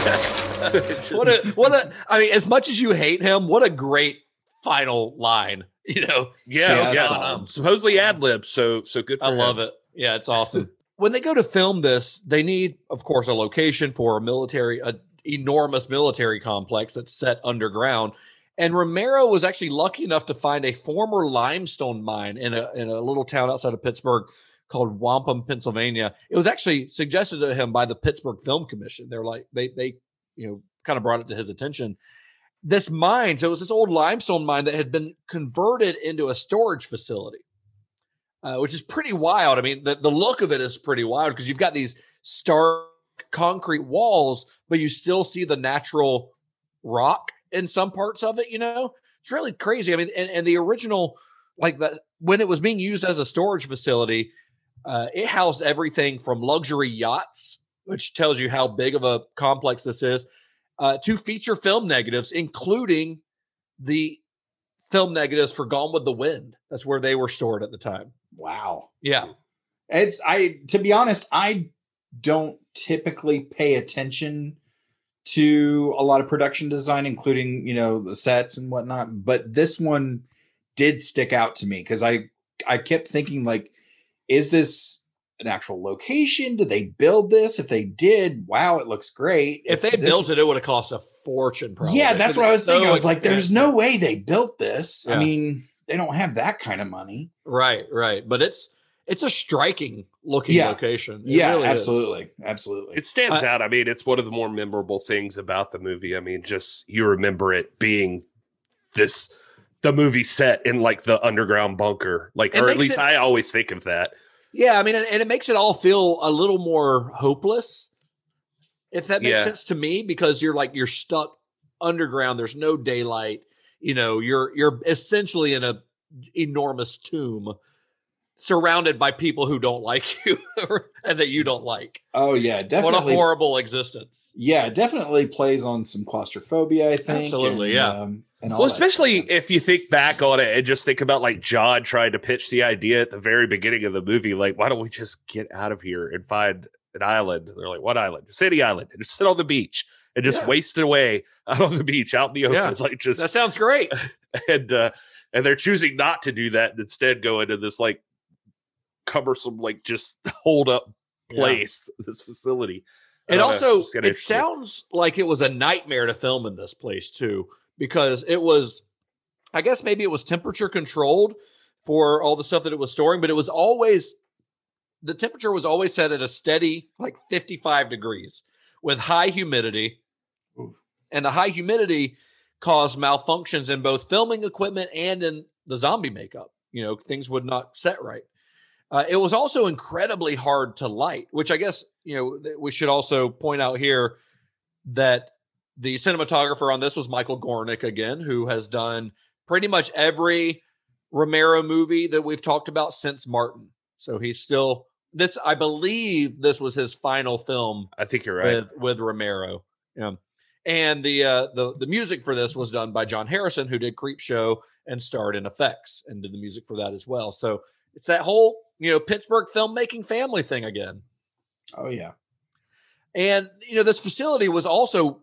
on him! What a! I mean, as much as you hate him, what a great final line. You know? Yeah. Supposedly ad-lib, so good for him. I love it. Yeah, it's awesome. When they go to film this, they need, of course, a location for an enormous military complex that's set underground. And Romero was actually lucky enough to find a former limestone mine in a little town outside of Pittsburgh called Wampum, Pennsylvania. It was actually suggested to him by the Pittsburgh Film Commission. They're like, they kind of brought it to his attention. This mine, so it was this old limestone mine that had been converted into a storage facility, which is pretty wild. I mean, the look of it is pretty wild because you've got these stark concrete walls, but you still see the natural rock in some parts of it. You know, it's really crazy. I mean, and the original, like, that when it was being used as a storage facility, it housed everything from luxury yachts, which tells you how big of a complex this is, to feature film negatives, including the film negatives for Gone with the Wind. That's where they were stored at the time. Wow. Yeah. To be honest, I don't typically pay attention to a lot of production design, including, you know, the sets and whatnot. But this one did stick out to me because I kept thinking, like, is this an actual location? Did they build this? If they did, wow, it looks great. If they built it, it would have cost a fortune, probably. Yeah, that's what I was thinking. I was like, there's no way they built this. Yeah. I mean, they don't have that kind of money. Right. But it's a striking looking location. It really is. Absolutely. It stands out. I mean, it's one of the more memorable things about the movie. I mean, just, you remember it being the movie set in, like, the underground bunker, like, or at least I always think of that. Yeah. I mean, and it makes it all feel a little more hopeless, if that makes sense to me, because you're stuck underground. There's no daylight. You know, you're essentially in an enormous tomb, surrounded by people who don't like you and that you don't like. Oh yeah, definitely. What a horrible existence. Yeah, definitely plays on some claustrophobia, I think. Absolutely, and, and all, well, especially stuff. If you think back on it and just think about, like, John trying to pitch the idea at the very beginning of the movie, like, why don't we just get out of here and find an island? They're like, what island? City Island. And just sit on the beach and just waste it away out on the beach, out in the open. Yeah. Like, just, that sounds great. And they're choosing not to do that and instead go into this, like, cumbersome, like, just hold up place, this facility. And also, it sounds like it was a nightmare to film in this place too, because it was, I guess maybe it was temperature controlled for all the stuff that it was storing, but it was always, the temperature was always set at a steady, like, 55 degrees with high humidity. Ooh. And the high humidity caused malfunctions in both filming equipment and in the zombie makeup. You know, things would not set right. It was also incredibly hard to light, which I guess, you know, we should also point out here that the cinematographer on this was Michael Gornick again, who has done pretty much every Romero movie that we've talked about since Martin. So he's still this. I believe this was his final film. I think you're right, with Romero. Yeah. And the music for this was done by John Harrison, who did Creepshow and starred in Effects and did the music for that as well. So it's that whole, you know, Pittsburgh filmmaking family thing again. Oh, yeah. And, you know, this facility was also,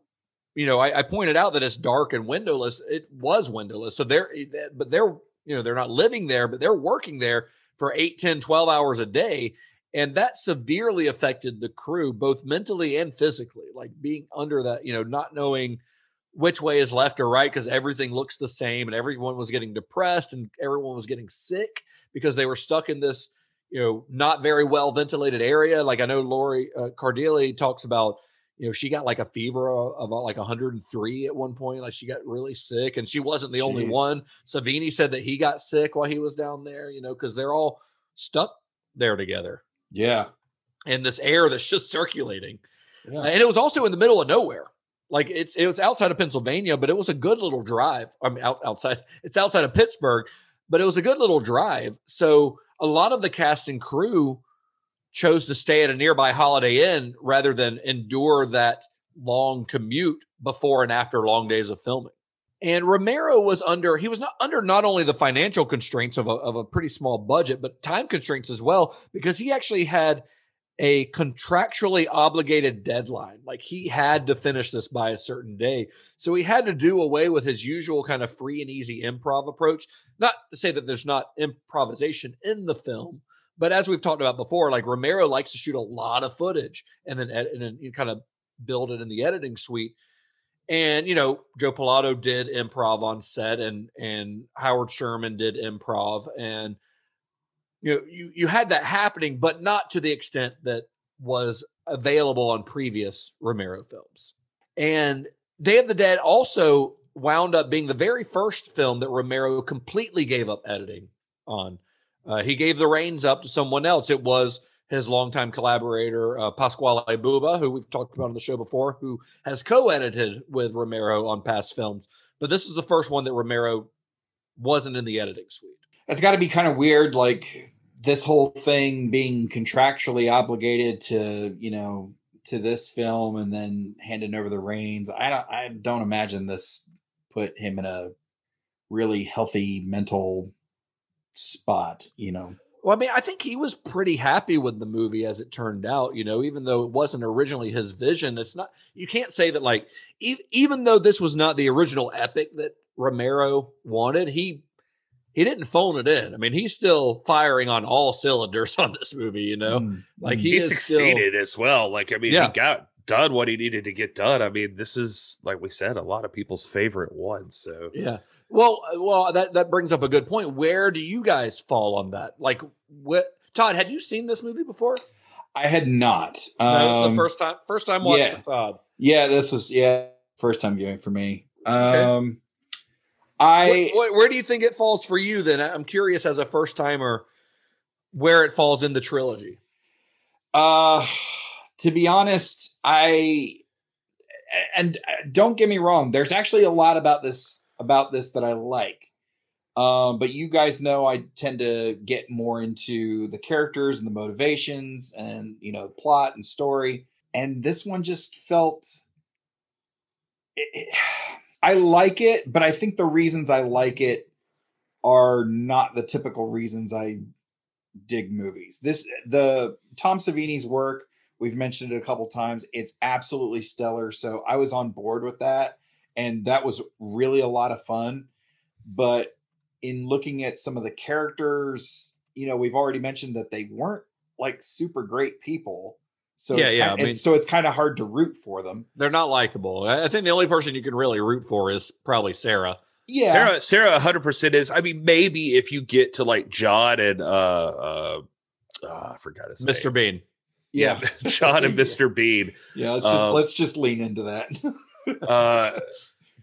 you know, I pointed out that it's dark and windowless. It was windowless. So they're not living there, but they're working there for 8, 10, 12 hours a day. And that severely affected the crew, both mentally and physically, like being under that, you know, not knowing which way is left or right, because everything looks the same and everyone was getting depressed and everyone was getting sick because they were stuck in this, you know, not very well ventilated area. Like, I know Lori Cardille talks about, you know, she got like a fever of like 103 at one point. Like, she got really sick and she wasn't the only one. Savini said that he got sick while he was down there, you know, because they're all stuck there together. Yeah. And this air that's just circulating. Yeah. And it was also in the middle of nowhere. Like it was outside of Pennsylvania, but it was a good little drive. I mean, it's outside of Pittsburgh, but it was a good little drive. So a lot of the cast and crew chose to stay at a nearby Holiday Inn rather than endure that long commute before and after long days of filming. And Romero was not only the financial constraints of a pretty small budget, but time constraints as well, because he actually had a contractually obligated deadline. Like he had to finish this by a certain day. So he had to do away with his usual kind of free and easy improv approach. Not to say that there's not improvisation in the film, but as we've talked about before, like Romero likes to shoot a lot of footage and then you kind of build it in the editing suite. And, you know, Joe Pilato did improv on set and Howard Sherman did improv. And, you know, you had that happening, but not to the extent that was available on previous Romero films. And Day of the Dead also wound up being the very first film that Romero completely gave up editing on. He gave the reins up to someone else. It was his longtime collaborator, Pasquale Buba, who we've talked about on the show before, who has co-edited with Romero on past films. But this is the first one that Romero wasn't in the editing suite. It's got to be kind of weird, like this whole thing being contractually obligated to this film and then handing over the reins. I don't imagine this put him in a really healthy mental spot, you know. Well, I mean, I think he was pretty happy with the movie as it turned out, you know, even though it wasn't originally his vision. It's not, you can't say that, like, even though this was not the original epic that Romero wanted, he didn't phone it in. I mean, he's still firing on all cylinders on this movie, you know, like he succeeded still, as well. Like, I mean, yeah. He got done what he needed to get done. I mean, this is, like we said, a lot of people's favorite one. So, yeah. Well, that brings up a good point. Where do you guys fall on that? Like, Todd, had you seen this movie before? I had not. No, it's the first time watching it, Todd. Yeah, this was first time viewing for me. Okay. Where do you think it falls for you then? I'm curious as a first timer where it falls in the trilogy. To be honest, and don't get me wrong, there's actually a lot about this that I like. But you guys know I tend to get more into the characters and the motivations and, you know, plot and story. And this one just felt... I like it, but I think the reasons I like it are not the typical reasons I dig movies. The Tom Savini's work, we've mentioned it a couple times. It's absolutely stellar. So I was on board with that. And that was really a lot of fun. But in looking at some of the characters, you know, we've already mentioned that they weren't like super great people. So, so it's kind of hard to root for them. They're not likable. I think the only person you can really root for is probably Sarah. Yeah. Sarah 100% is. I mean, maybe if you get to like John and I forgot his name. Mr. Bean. Yeah. John and Mr. Bean. Yeah, let's just lean into that.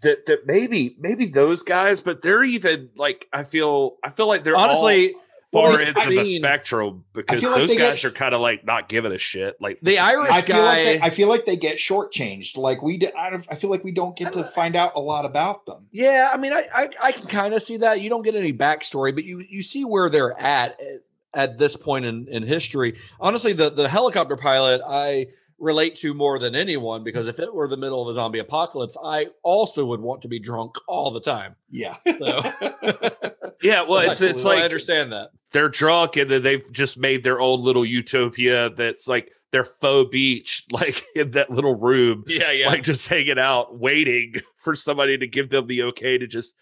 that maybe those guys, but they're even like I feel like they're honestly all far ends of the spectrum, because those guys are kind of like not giving a shit. Like the Irish guy, I feel like they get shortchanged. Like I feel like we don't get to find out a lot about them. Yeah, I mean, I can kind of see that. You don't get any backstory, but you see where they're at this point in history. Honestly, the helicopter pilot I relate to more than anyone, because if it were the middle of a zombie apocalypse, I also would want to be drunk all the time. Yeah. So. Yeah. Well, it's like, I understand that they're drunk and then they've just made their own little utopia. That's like their faux beach, like in that little room. Yeah. Yeah. Like just hanging out, waiting for somebody to give them the okay to just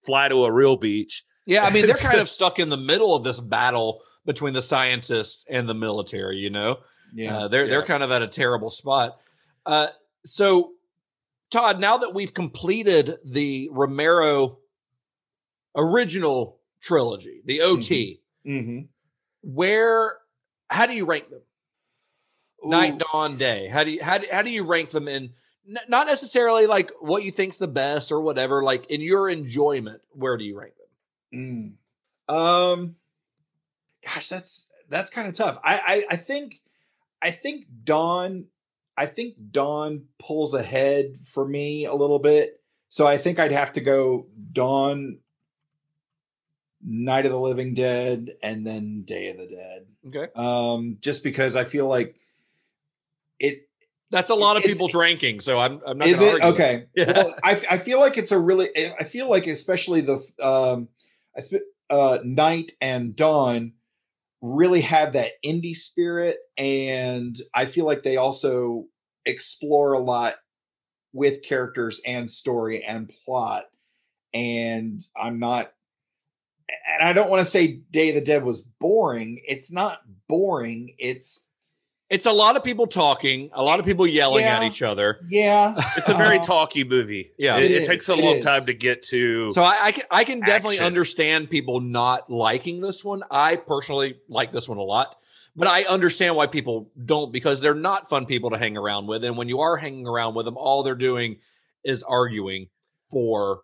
fly to a real beach. Yeah. I mean, they're kind of stuck in the middle of this battle between the scientists and the military, you know? Yeah, they're kind of at a terrible spot. So, Todd, now that we've completed the Romero original trilogy, the OT, mm-hmm. How do you rank them? Ooh. Night, Dawn, Day. How do you rank them in? Not necessarily like what you think's the best or whatever. Like in your enjoyment, where do you rank them? Gosh, that's kind of tough. I think. Dawn, I think Dawn pulls ahead for me a little bit. So I think I'd have to go Dawn, Night of the Living Dead, and then Day of the Dead. Okay. Just because I feel like it. That's a lot of people's ranking, so I'm not going to argue. Okay. Yeah. Well, I feel like it's a really, I feel like especially the Night and Dawn really have that indie spirit, and I feel like they also explore a lot with characters and story and plot. And I don't want to say Day of the Dead was boring. It's not boring. It's a lot of people talking, a lot of people yelling at each other. Yeah. It's a very talky movie. Yeah. It takes a long time to get to. So I can definitely understand people not liking this one. I personally like this one a lot, but I understand why people don't, because they're not fun people to hang around with. And when you are hanging around with them, all they're doing is arguing for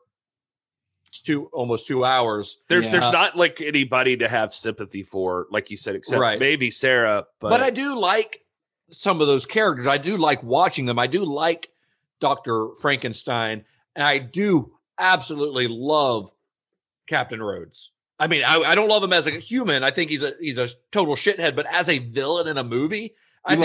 almost 2 hours. There's not like anybody to have sympathy for, like you said, except maybe Sarah. But I do like some of those characters. I do like watching them. I do like Dr. Frankenstein, and I do absolutely love Captain Rhodes. I mean, I don't love him as a human. I think he's a total shithead, but as a villain in a movie, you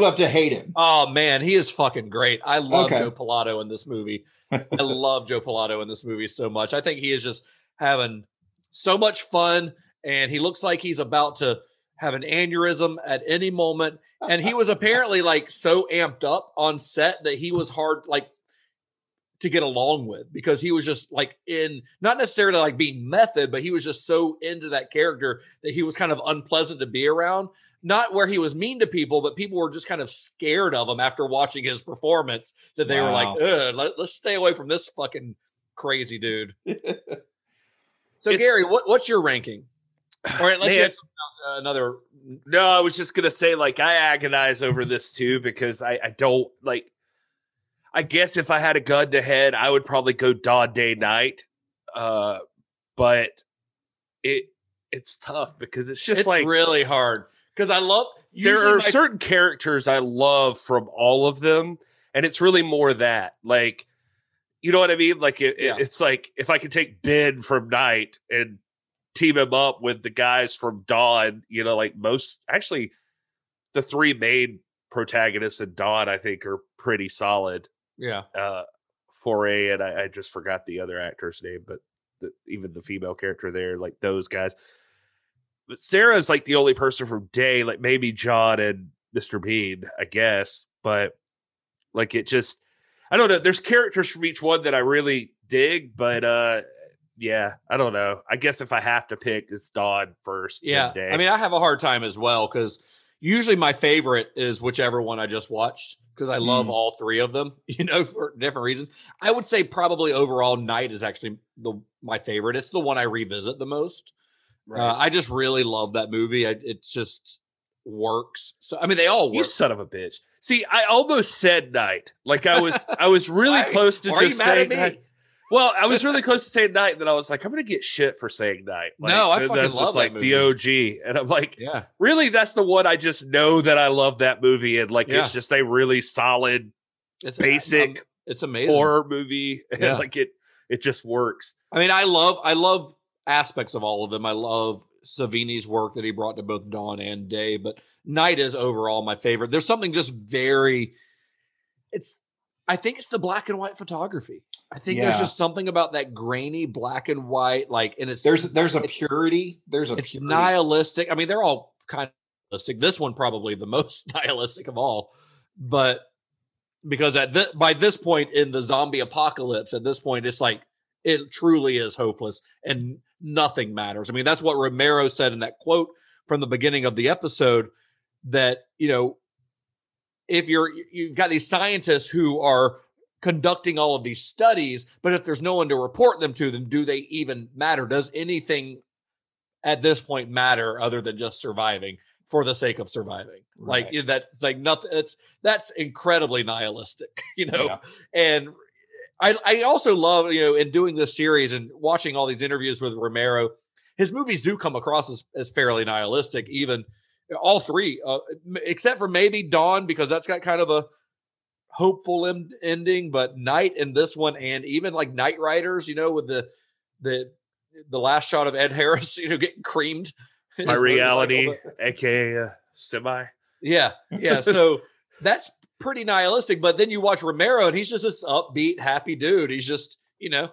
love to hate him. Oh man, he is fucking great. I love Joe Pilato in this movie. I love Joe Pilato in this movie so much. I think he is just having so much fun, and he looks like he's about to have an aneurysm at any moment. And he was apparently like so amped up on set that he was hard like to get along with, because he was just like in, not necessarily like being method, but he was just so into that character that he was kind of unpleasant to be around. Not where he was mean to people, but people were just kind of scared of him after watching his performance, that they were like, let's stay away from this fucking crazy dude. So Gary, what's your ranking? All right, unless you have another. No, I was just going to say, like, I agonize over this too, because I don't like, I guess if I had a gun to head, I would probably go Dawn, Day, Night. But it's tough, because it's like really hard. Because I love... There are certain characters I love from all of them, and it's really more that. Like, you know what I mean? Like, it's like, if I could take Ben from Night and team him up with the guys from Dawn, you know, like most... Actually, the three main protagonists in Dawn, I think, are pretty solid. Yeah. Foray, and I just forgot the other actor's name, but even the female character there, like those guys... But Sarah's like the only person from Day, like maybe John and Mr. Bean, I guess. But like it just, I don't know. There's characters from each one that I really dig, but I don't know. I guess if I have to pick, it's Dawn first. Yeah. Day. I mean, I have a hard time as well, because usually my favorite is whichever one I just watched, because I love all three of them, you know, for different reasons. I would say probably overall Night is actually my favorite. It's the one I revisit the most. Right. I just really love that movie. It just works. So I mean, they all work. You son of a bitch. See, I almost said Night. Like I was really close to just saying Night. Well, I was really close to saying Night, and then I was like, I'm gonna get shit for saying Night. Like, no, I fucking love that movie. The OG, and I'm like, really, that's the one I just know that I love that movie, and like it's just a really solid, basic, it's amazing horror movie, and like it just works. I mean, I love aspects of all of them. I love Savini's work that he brought to both Dawn and Day, but Night is overall my favorite. There's something just very, I think it's the black and white photography. I think there's just something about that grainy black and white, like, and it's nihilistic. I mean, they're all kind of nihilistic. This one probably the most nihilistic of all, but because by this point in the zombie apocalypse, at this point, it's like, it truly is hopeless and nothing matters. I mean, that's what Romero said in that quote from the beginning of the episode, that, you know, if you've got these scientists who are conducting all of these studies, but if there's no one to report them to, then do they even matter? Does anything at this point matter other than just surviving for the sake of surviving? Right. Like that's like nothing. That's incredibly nihilistic, you know, and I also love, you know, in doing this series and watching all these interviews with Romero, his movies do come across as fairly nihilistic, even all three, except for maybe Dawn, because that's got kind of a hopeful ending, but Night and this one, and even like Knightriders, you know, with the last shot of Ed Harris, you know, getting creamed. My reality, aka semi. Yeah. So that's pretty nihilistic. But then you watch Romero, and he's just this upbeat, happy dude. He's just, you know,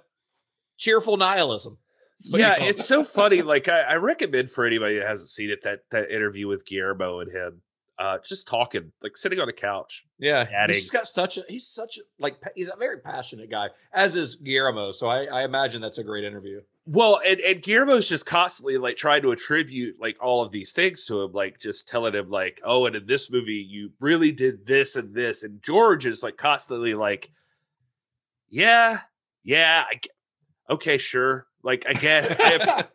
cheerful nihilism. Yeah, it's so funny. Like I recommend for anybody who hasn't seen it that interview with Guillermo and him, just talking, like sitting on the couch. Yeah, chatting. He's a very passionate guy, as is Guillermo. So I imagine that's a great interview. Well, and Guillermo's just constantly like trying to attribute like all of these things to him, like just telling him like, oh, and in this movie you really did this and this, and George is like constantly like, okay, sure. Like, I guess I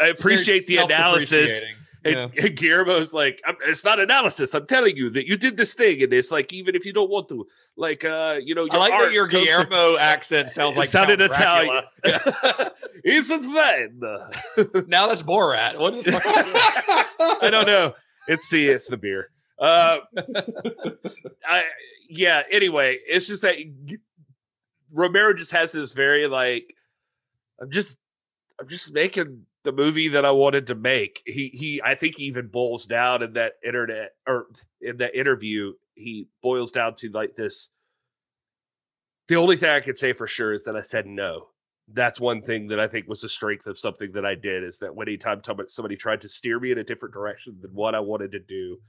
appreciate the analysis. Yeah. And Guillermo's like, it's not analysis. I'm telling you that you did this thing. And it's like, even if you don't want to, like, you know, I like that your Guillermo accent sounds like Count Dracula. Italian. It's fun. Now that's Borat. What the fuck? I don't know. It's the beer. Anyway, it's just that Romero just has this very like, I'm just making the movie that I wanted to make. I think he even boils down in that interview. He boils down to like this. The only thing I could say for sure is that I said no. That's one thing that I think was the strength of something that I did, is that anytime somebody tried to steer me in a different direction than what I wanted to do,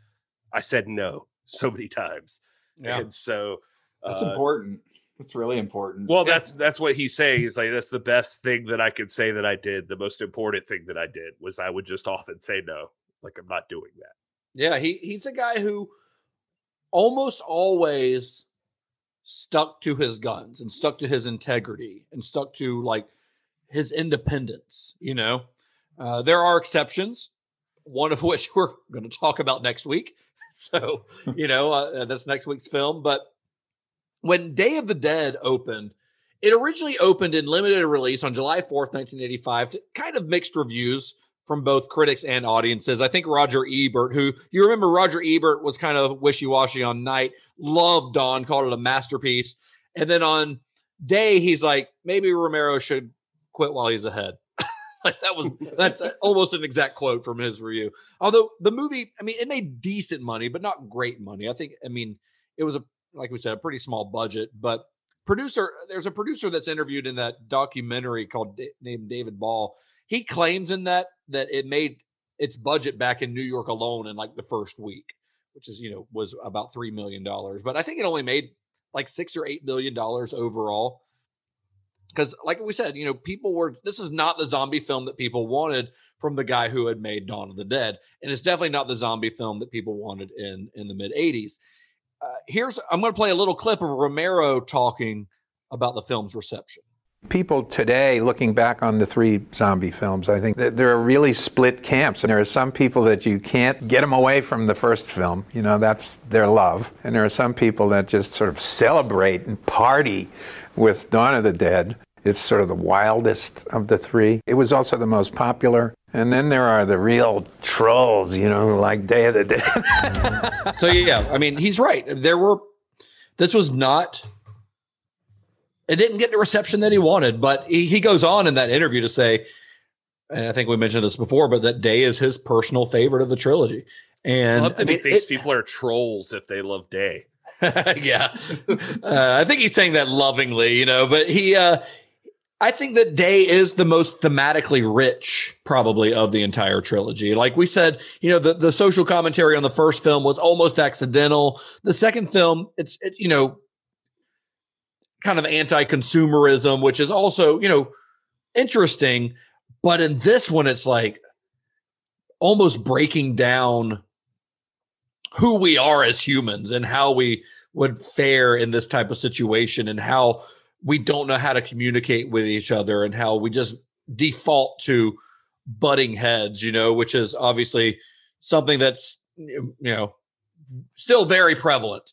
I said no so many times. Yeah. And so that's important. It's really important. Well, that's what he's saying. He's like, that's the best thing that I could say that I did. The most important thing that I did was I would just often say no. Like, I'm not doing that. Yeah, he's a guy who almost always stuck to his guns and stuck to his integrity and stuck to, like, his independence, you know? There are exceptions, one of which we're going to talk about next week. So, you know, that's next week's film, but when Day of the Dead opened, it originally opened in limited release on July 4th, 1985, to kind of mixed reviews from both critics and audiences. I think Roger Ebert, who, you remember Roger Ebert was kind of wishy-washy on Night, loved Dawn, called it a masterpiece. And then on Day, he's like, maybe Romero should quit while he's ahead. Like that's almost an exact quote from his review. Although the movie, I mean, it made decent money, but not great money. It was like we said, a pretty small budget, but there's a producer that's interviewed in that documentary named David Ball. He claims in that it made its budget back in New York alone in like the first week, which is, you know, was about $3 million. But I think it only made like $6 or $8 million overall. Because like we said, you know, this is not the zombie film that people wanted from the guy who had made Dawn of the Dead. And it's definitely not the zombie film that people wanted in the mid 80s. I'm going to play a little clip of Romero talking about the film's reception. People today, looking back on the three zombie films, I think that there are really split camps. And there are some people that you can't get them away from the first film. You know, that's their love. And there are some people that just sort of celebrate and party with Dawn of the Dead. It's sort of the wildest of the three. It was also the most popular. And then there are the real trolls, you know, like Day of the Dead. So, yeah, I mean, he's right. It didn't get the reception that he wanted, but he goes on in that interview to say, and I think we mentioned this before, but that Day is his personal favorite of the trilogy. And I love that he thinks people are trolls if they love Day. Yeah. I think he's saying that lovingly, you know, but I think that Day is the most thematically rich, probably, of the entire trilogy. Like we said, you know, the social commentary on the first film was almost accidental. The second film, it's you know, kind of anti-consumerism, which is also, you know, interesting. But in this one, it's like almost breaking down who we are as humans and how we would fare in this type of situation and how we don't know how to communicate with each other and how we just default to butting heads, you know, which is obviously something that's, you know, still very prevalent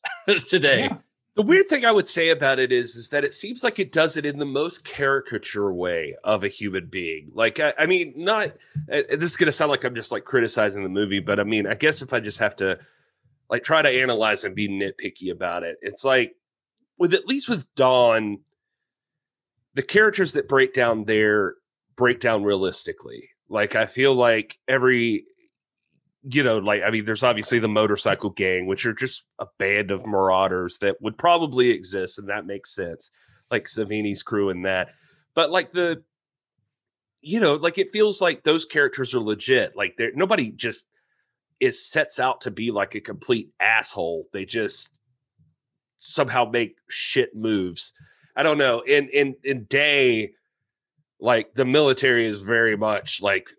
today. Yeah. The weird thing I would say about it is that it seems like it does it in the most caricature way of a human being. Like, I mean, not, this is going to sound like I'm just like criticizing the movie, but I mean, I guess if I just have to like try to analyze and be nitpicky about it, it's like at least with Dawn, the characters that break down there break down realistically. Like, I feel like every, you know, like, I mean, there's obviously the motorcycle gang, which are just a band of marauders that would probably exist. And that makes sense. Like Savini's crew and that. But like the, you know, like it feels like those characters are legit. Like nobody just sets out to be like a complete asshole. They just somehow make shit moves. I don't know. In Day, like the military is very much like,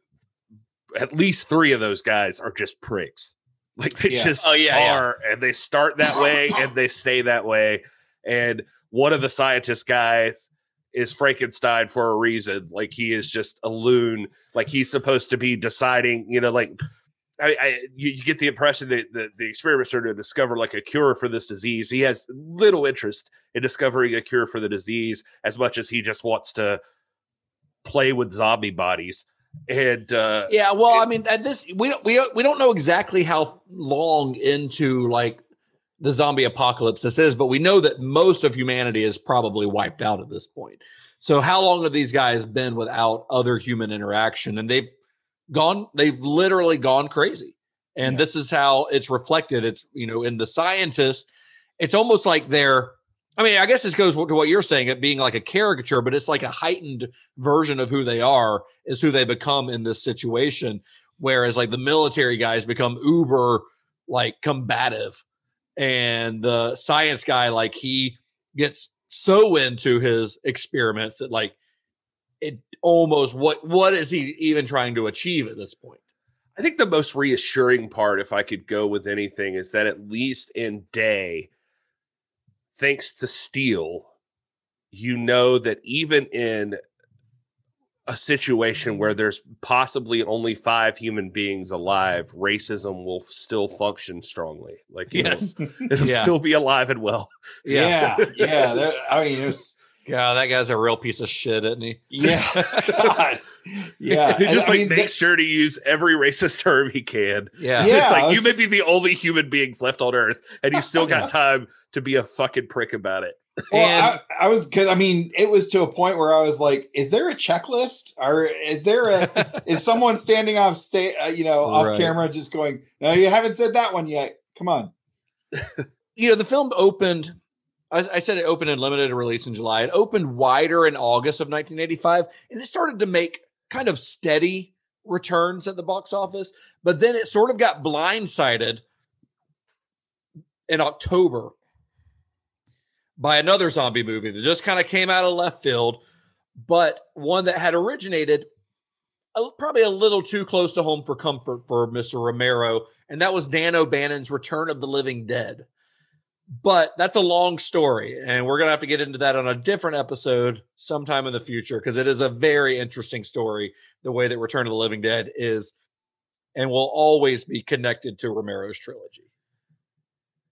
at least three of those guys are just pricks. Like they are. And they start that way and they stay that way. And one of the scientist guys is Frankenstein for a reason. Like he is just a loon. Like he's supposed to be deciding, you know, like you get the impression that the experiments are to discover like a cure for this disease. He has little interest in discovering a cure for the disease as much as he just wants to play with zombie bodies. And I mean, at this we don't know exactly how long into like the zombie apocalypse this is, but we know that most of humanity is probably wiped out at this point. So how long have these guys been without other human interaction? And they've literally gone crazy. And this is how it's reflected. It's, you know, in the scientists, it's almost like they're, I mean, I guess this goes to what you're saying, it being like a caricature, but it's like a heightened version of who they are is who they become in this situation. Whereas like the military guys become uber like combative, and the science guy, like he gets so into his experiments that like it almost, what is he even trying to achieve at this point? I think the most reassuring part, if I could go with anything, is that at least in Day, thanks to Steele, you know that even in a situation where there's possibly only 5 human beings alive, racism will still function strongly. Like, it'll still be alive and well. Yeah. I mean, it's, that guy's a real piece of shit, isn't he? Yeah. God. Yeah. He just makes sure to use every racist term he can. Yeah. It's like, you may be the only human beings left on Earth, and you still got time to be a fucking prick about it. Well, and it was to a point where I was like, is there a checklist? Or is there is someone standing off off camera just going, no, you haven't said that one yet. Come on. You know, the film opened, I said it opened in limited release in July. It opened wider in August of 1985, and it started to make kind of steady returns at the box office. But then it sort of got blindsided in October by another zombie movie that just kind of came out of left field, but one that had originated probably a little too close to home for comfort for Mr. Romero, and that was Dan O'Bannon's Return of the Living Dead. But that's a long story, and we're going to have to get into that on a different episode sometime in the future, because it is a very interesting story, the way that Return of the Living Dead is and will always be connected to Romero's trilogy.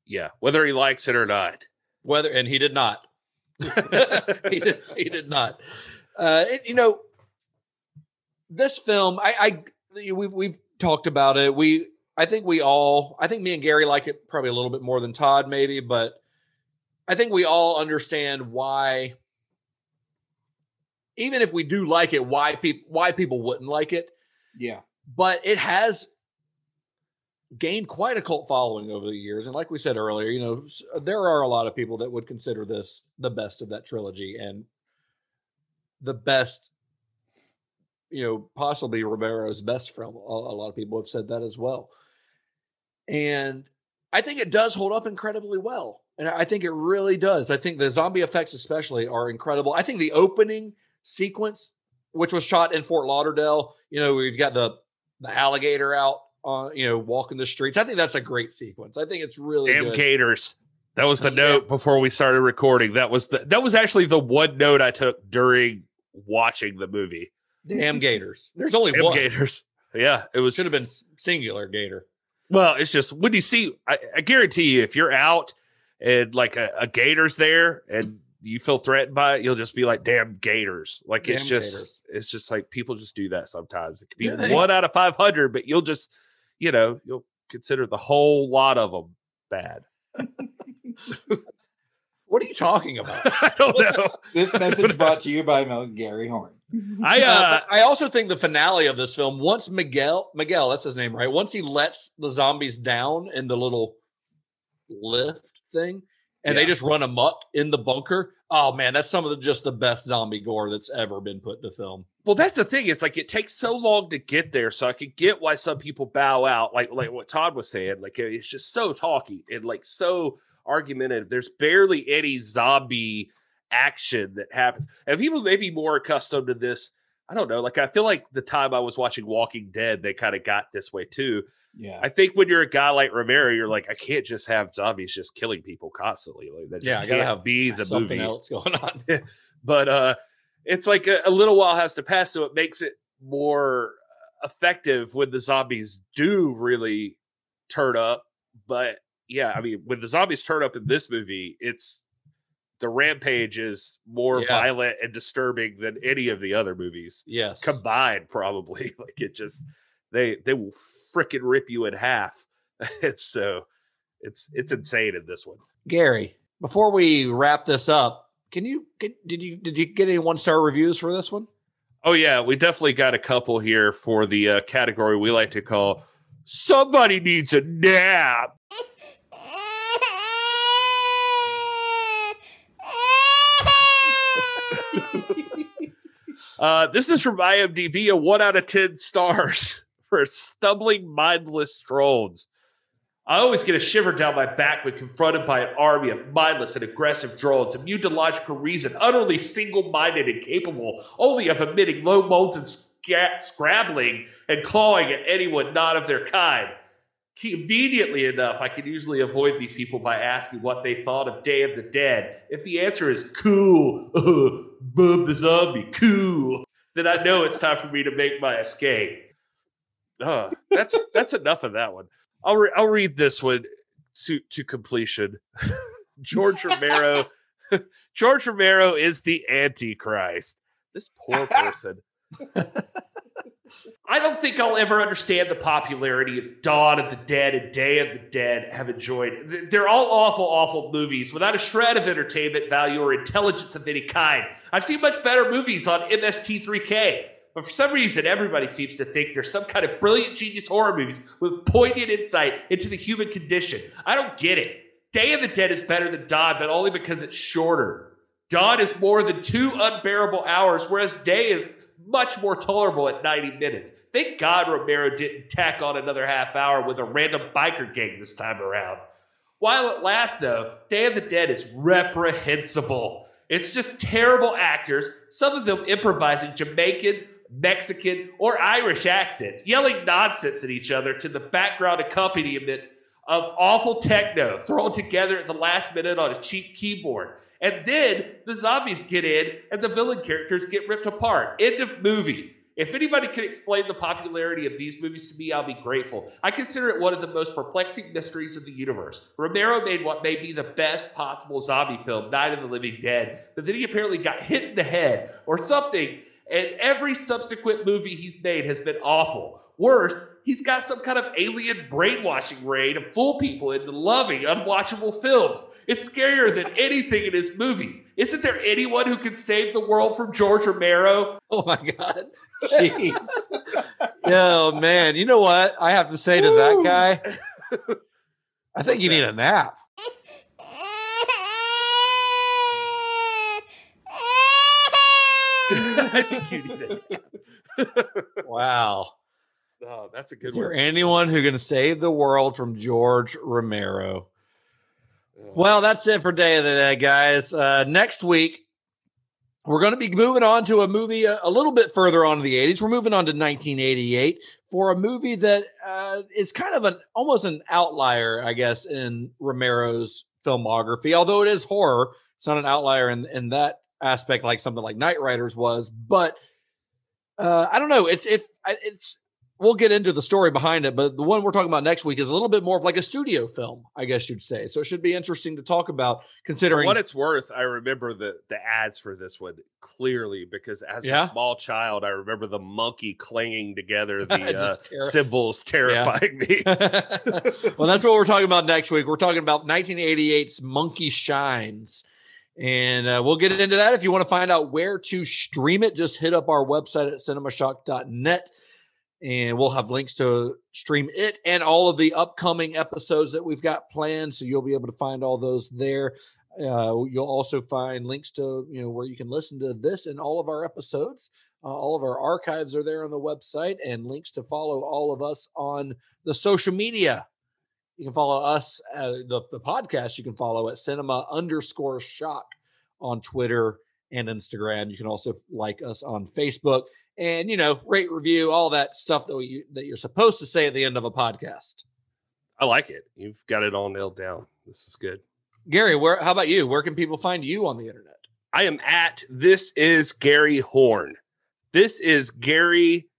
Yeah, whether he likes it or not. And he did not. He did not. This film, we've talked about it. I think me and Gary like it probably a little bit more than Todd maybe, but I think we all understand why, even if we do like it, why people wouldn't like it. Yeah. But it has gained quite a cult following over the years. And like we said earlier, you know, there are a lot of people that would consider this the best of that trilogy and the best, you know, possibly Romero's best film. A lot of people have said that as well. And I think it does hold up incredibly well. And I think it really does. I think the zombie effects especially are incredible. I think the opening sequence, which was shot in Fort Lauderdale, you know, we've got the alligator out, walking the streets. I think that's a great sequence. I think it's really damn good. Gators. That was the note before we started recording. That was actually the one note I took during watching the movie. Damn gators. There's only one. Gators. Yeah, it was. Should have been singular gator. Well, it's just, when you see, I guarantee you, if you're out and like a gator's there and you feel threatened by it, you'll just be like, damn gators. Like, damn, it's just gators. It's just like people just do that sometimes. It could be one out of 500, but you'll just, you know, you'll consider the whole lot of them bad. What are you talking about? I don't know. This message brought to you by Gary Horn. I also think the finale of this film, once Miguel, that's his name, right? Once he lets the zombies down in the little lift thing, and they just run amok in the bunker. Oh man, that's some of just the best zombie gore that's ever been put to film. Well, that's the thing. It's like it takes so long to get there, so I could get why some people bow out, like what Todd was saying. Like it's just so talky and like so argumentative. There's barely any zombie action that happens, and people may be more accustomed to this. I don't know. Like I feel like the time I was watching Walking Dead, they kind of got this way too. Yeah, I think when you're a guy like Romero, you're like, I can't just have zombies just killing people constantly. Like that just can't be the movie. Something else going on. But it's like a little while has to pass, so it makes it more effective when the zombies do really turn up. But yeah, I mean, when the zombies turn up in this movie, it's the rampage is more violent and disturbing than any of the other movies. Yes, combined probably. Like it just. They will frickin' rip you in half. It's insane in this one. Gary, before we wrap this up, did you get any 1-star reviews for this one? Oh yeah, we definitely got a couple here for the category we like to call "Somebody Needs a Nap." This is from IMDb, a 1 out of 10 stars. For stumbling, mindless drones. I always get a shiver down my back when confronted by an army of mindless and aggressive drones, immune to logical reason, utterly single-minded and capable only of emitting low moans and scrabbling and clawing at anyone not of their kind. Conveniently enough, I can usually avoid these people by asking what they thought of Day of the Dead. If the answer is cool, Bob the Zombie, cool, then I know it's time for me to make my escape. That's enough of that one. I'll read this one to completion. George Romero is the Antichrist. This poor person. I don't think I'll ever understand the popularity of Dawn of the Dead and Day of the Dead have enjoyed. They're all awful, awful movies without a shred of entertainment value or intelligence of any kind. I've seen much better movies on MST3K. But for some reason, everybody seems to think there's some kind of brilliant genius horror movies with poignant insight into the human condition. I don't get it. Day of the Dead is better than Dawn, but only because it's shorter. Dawn is more than 2 unbearable hours, whereas Day is much more tolerable at 90 minutes. Thank God Romero didn't tack on another half hour with a random biker gang this time around. While it lasts, though, Day of the Dead is reprehensible. It's just terrible actors, some of them improvising Jamaican, Mexican, or Irish accents, yelling nonsense at each other to the background accompaniment of awful techno thrown together at the last minute on a cheap keyboard. And then the zombies get in and the villain characters get ripped apart. End of movie. If anybody can explain the popularity of these movies to me, I'll be grateful. I consider it one of the most perplexing mysteries of the universe. Romero made what may be the best possible zombie film, Night of the Living Dead, but then he apparently got hit in the head or something, and every subsequent movie he's made has been awful. Worse, he's got some kind of alien brainwashing ray to fool people into loving unwatchable films. It's scarier than anything in his movies. Isn't there anyone who can save the world from George Romero? Oh my God. Jeez. Oh man, you know what I have to say to that guy? I think you need a nap. I think you need a nap. Wow. Oh, that's a good one. For anyone who can save the world from George Romero. Oh. Well, that's it for Day of the Dead, guys. Next week, we're going to be moving on to a movie a little bit further on in the 80s. We're moving on to 1988 for a movie that is kind of almost an outlier, I guess, in Romero's filmography. Although it is horror, it's not an outlier in that aspect like something like Knightriders was. But I don't know. It's We'll get into the story behind it, but the one we're talking about next week is a little bit more of like a studio film, I guess you'd say. So it should be interesting to talk about, considering. For what it's worth, I remember the ads for this one clearly, because as a small child, I remember the monkey clanging together the symbols terrifying me. Well, that's what we're talking about next week. We're talking about 1988's Monkey Shines. And we'll get into that. If you want to find out where to stream it, just hit up our website at cinemashock.net. And we'll have links to stream it and all of the upcoming episodes that we've got planned. So you'll be able to find all those there. You'll also find links to, you know, where you can listen to this and all of our episodes. All of our archives are there on the website, and links to follow all of us on the social media. You can follow us, the podcast you can follow at cinema_shock on Twitter and Instagram. You can also like us on Facebook. And, you know, rate, review, all that stuff that you're supposed to say at the end of a podcast. I like it. You've got it all nailed down. This is good. Gary, how about you? Where can people find you on the internet? I am at This Is Gary Horn. This is Gary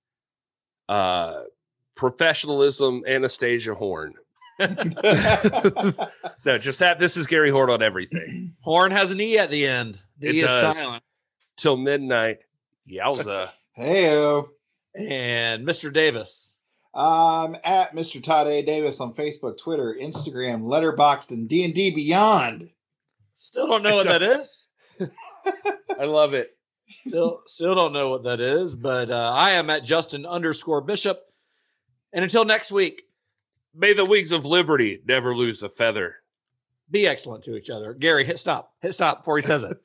Professionalism Anastasia Horn. No, just at This Is Gary Horn on everything. Horn has an E at the end. The it E does. Is silent. Till midnight. Yowza. Heyo. And Mr. Davis. I'm at Mr. Todd A. Davis on Facebook, Twitter, Instagram, Letterboxd, and D&D Beyond. Still don't know what that is. I love it. Still don't know what that is, but I am at Justin_Bishop. And until next week, may the wings of liberty never lose a feather. Be excellent to each other. Gary, hit stop. Hit stop before he says it.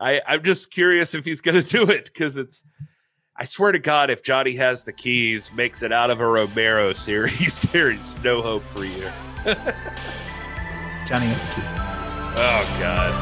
I'm just curious if he's going to do it, because it's, I swear to God, if Johnny Has the Keys makes it out of a Romero series, there is no hope for you. Johnny Has the Keys. Oh, God.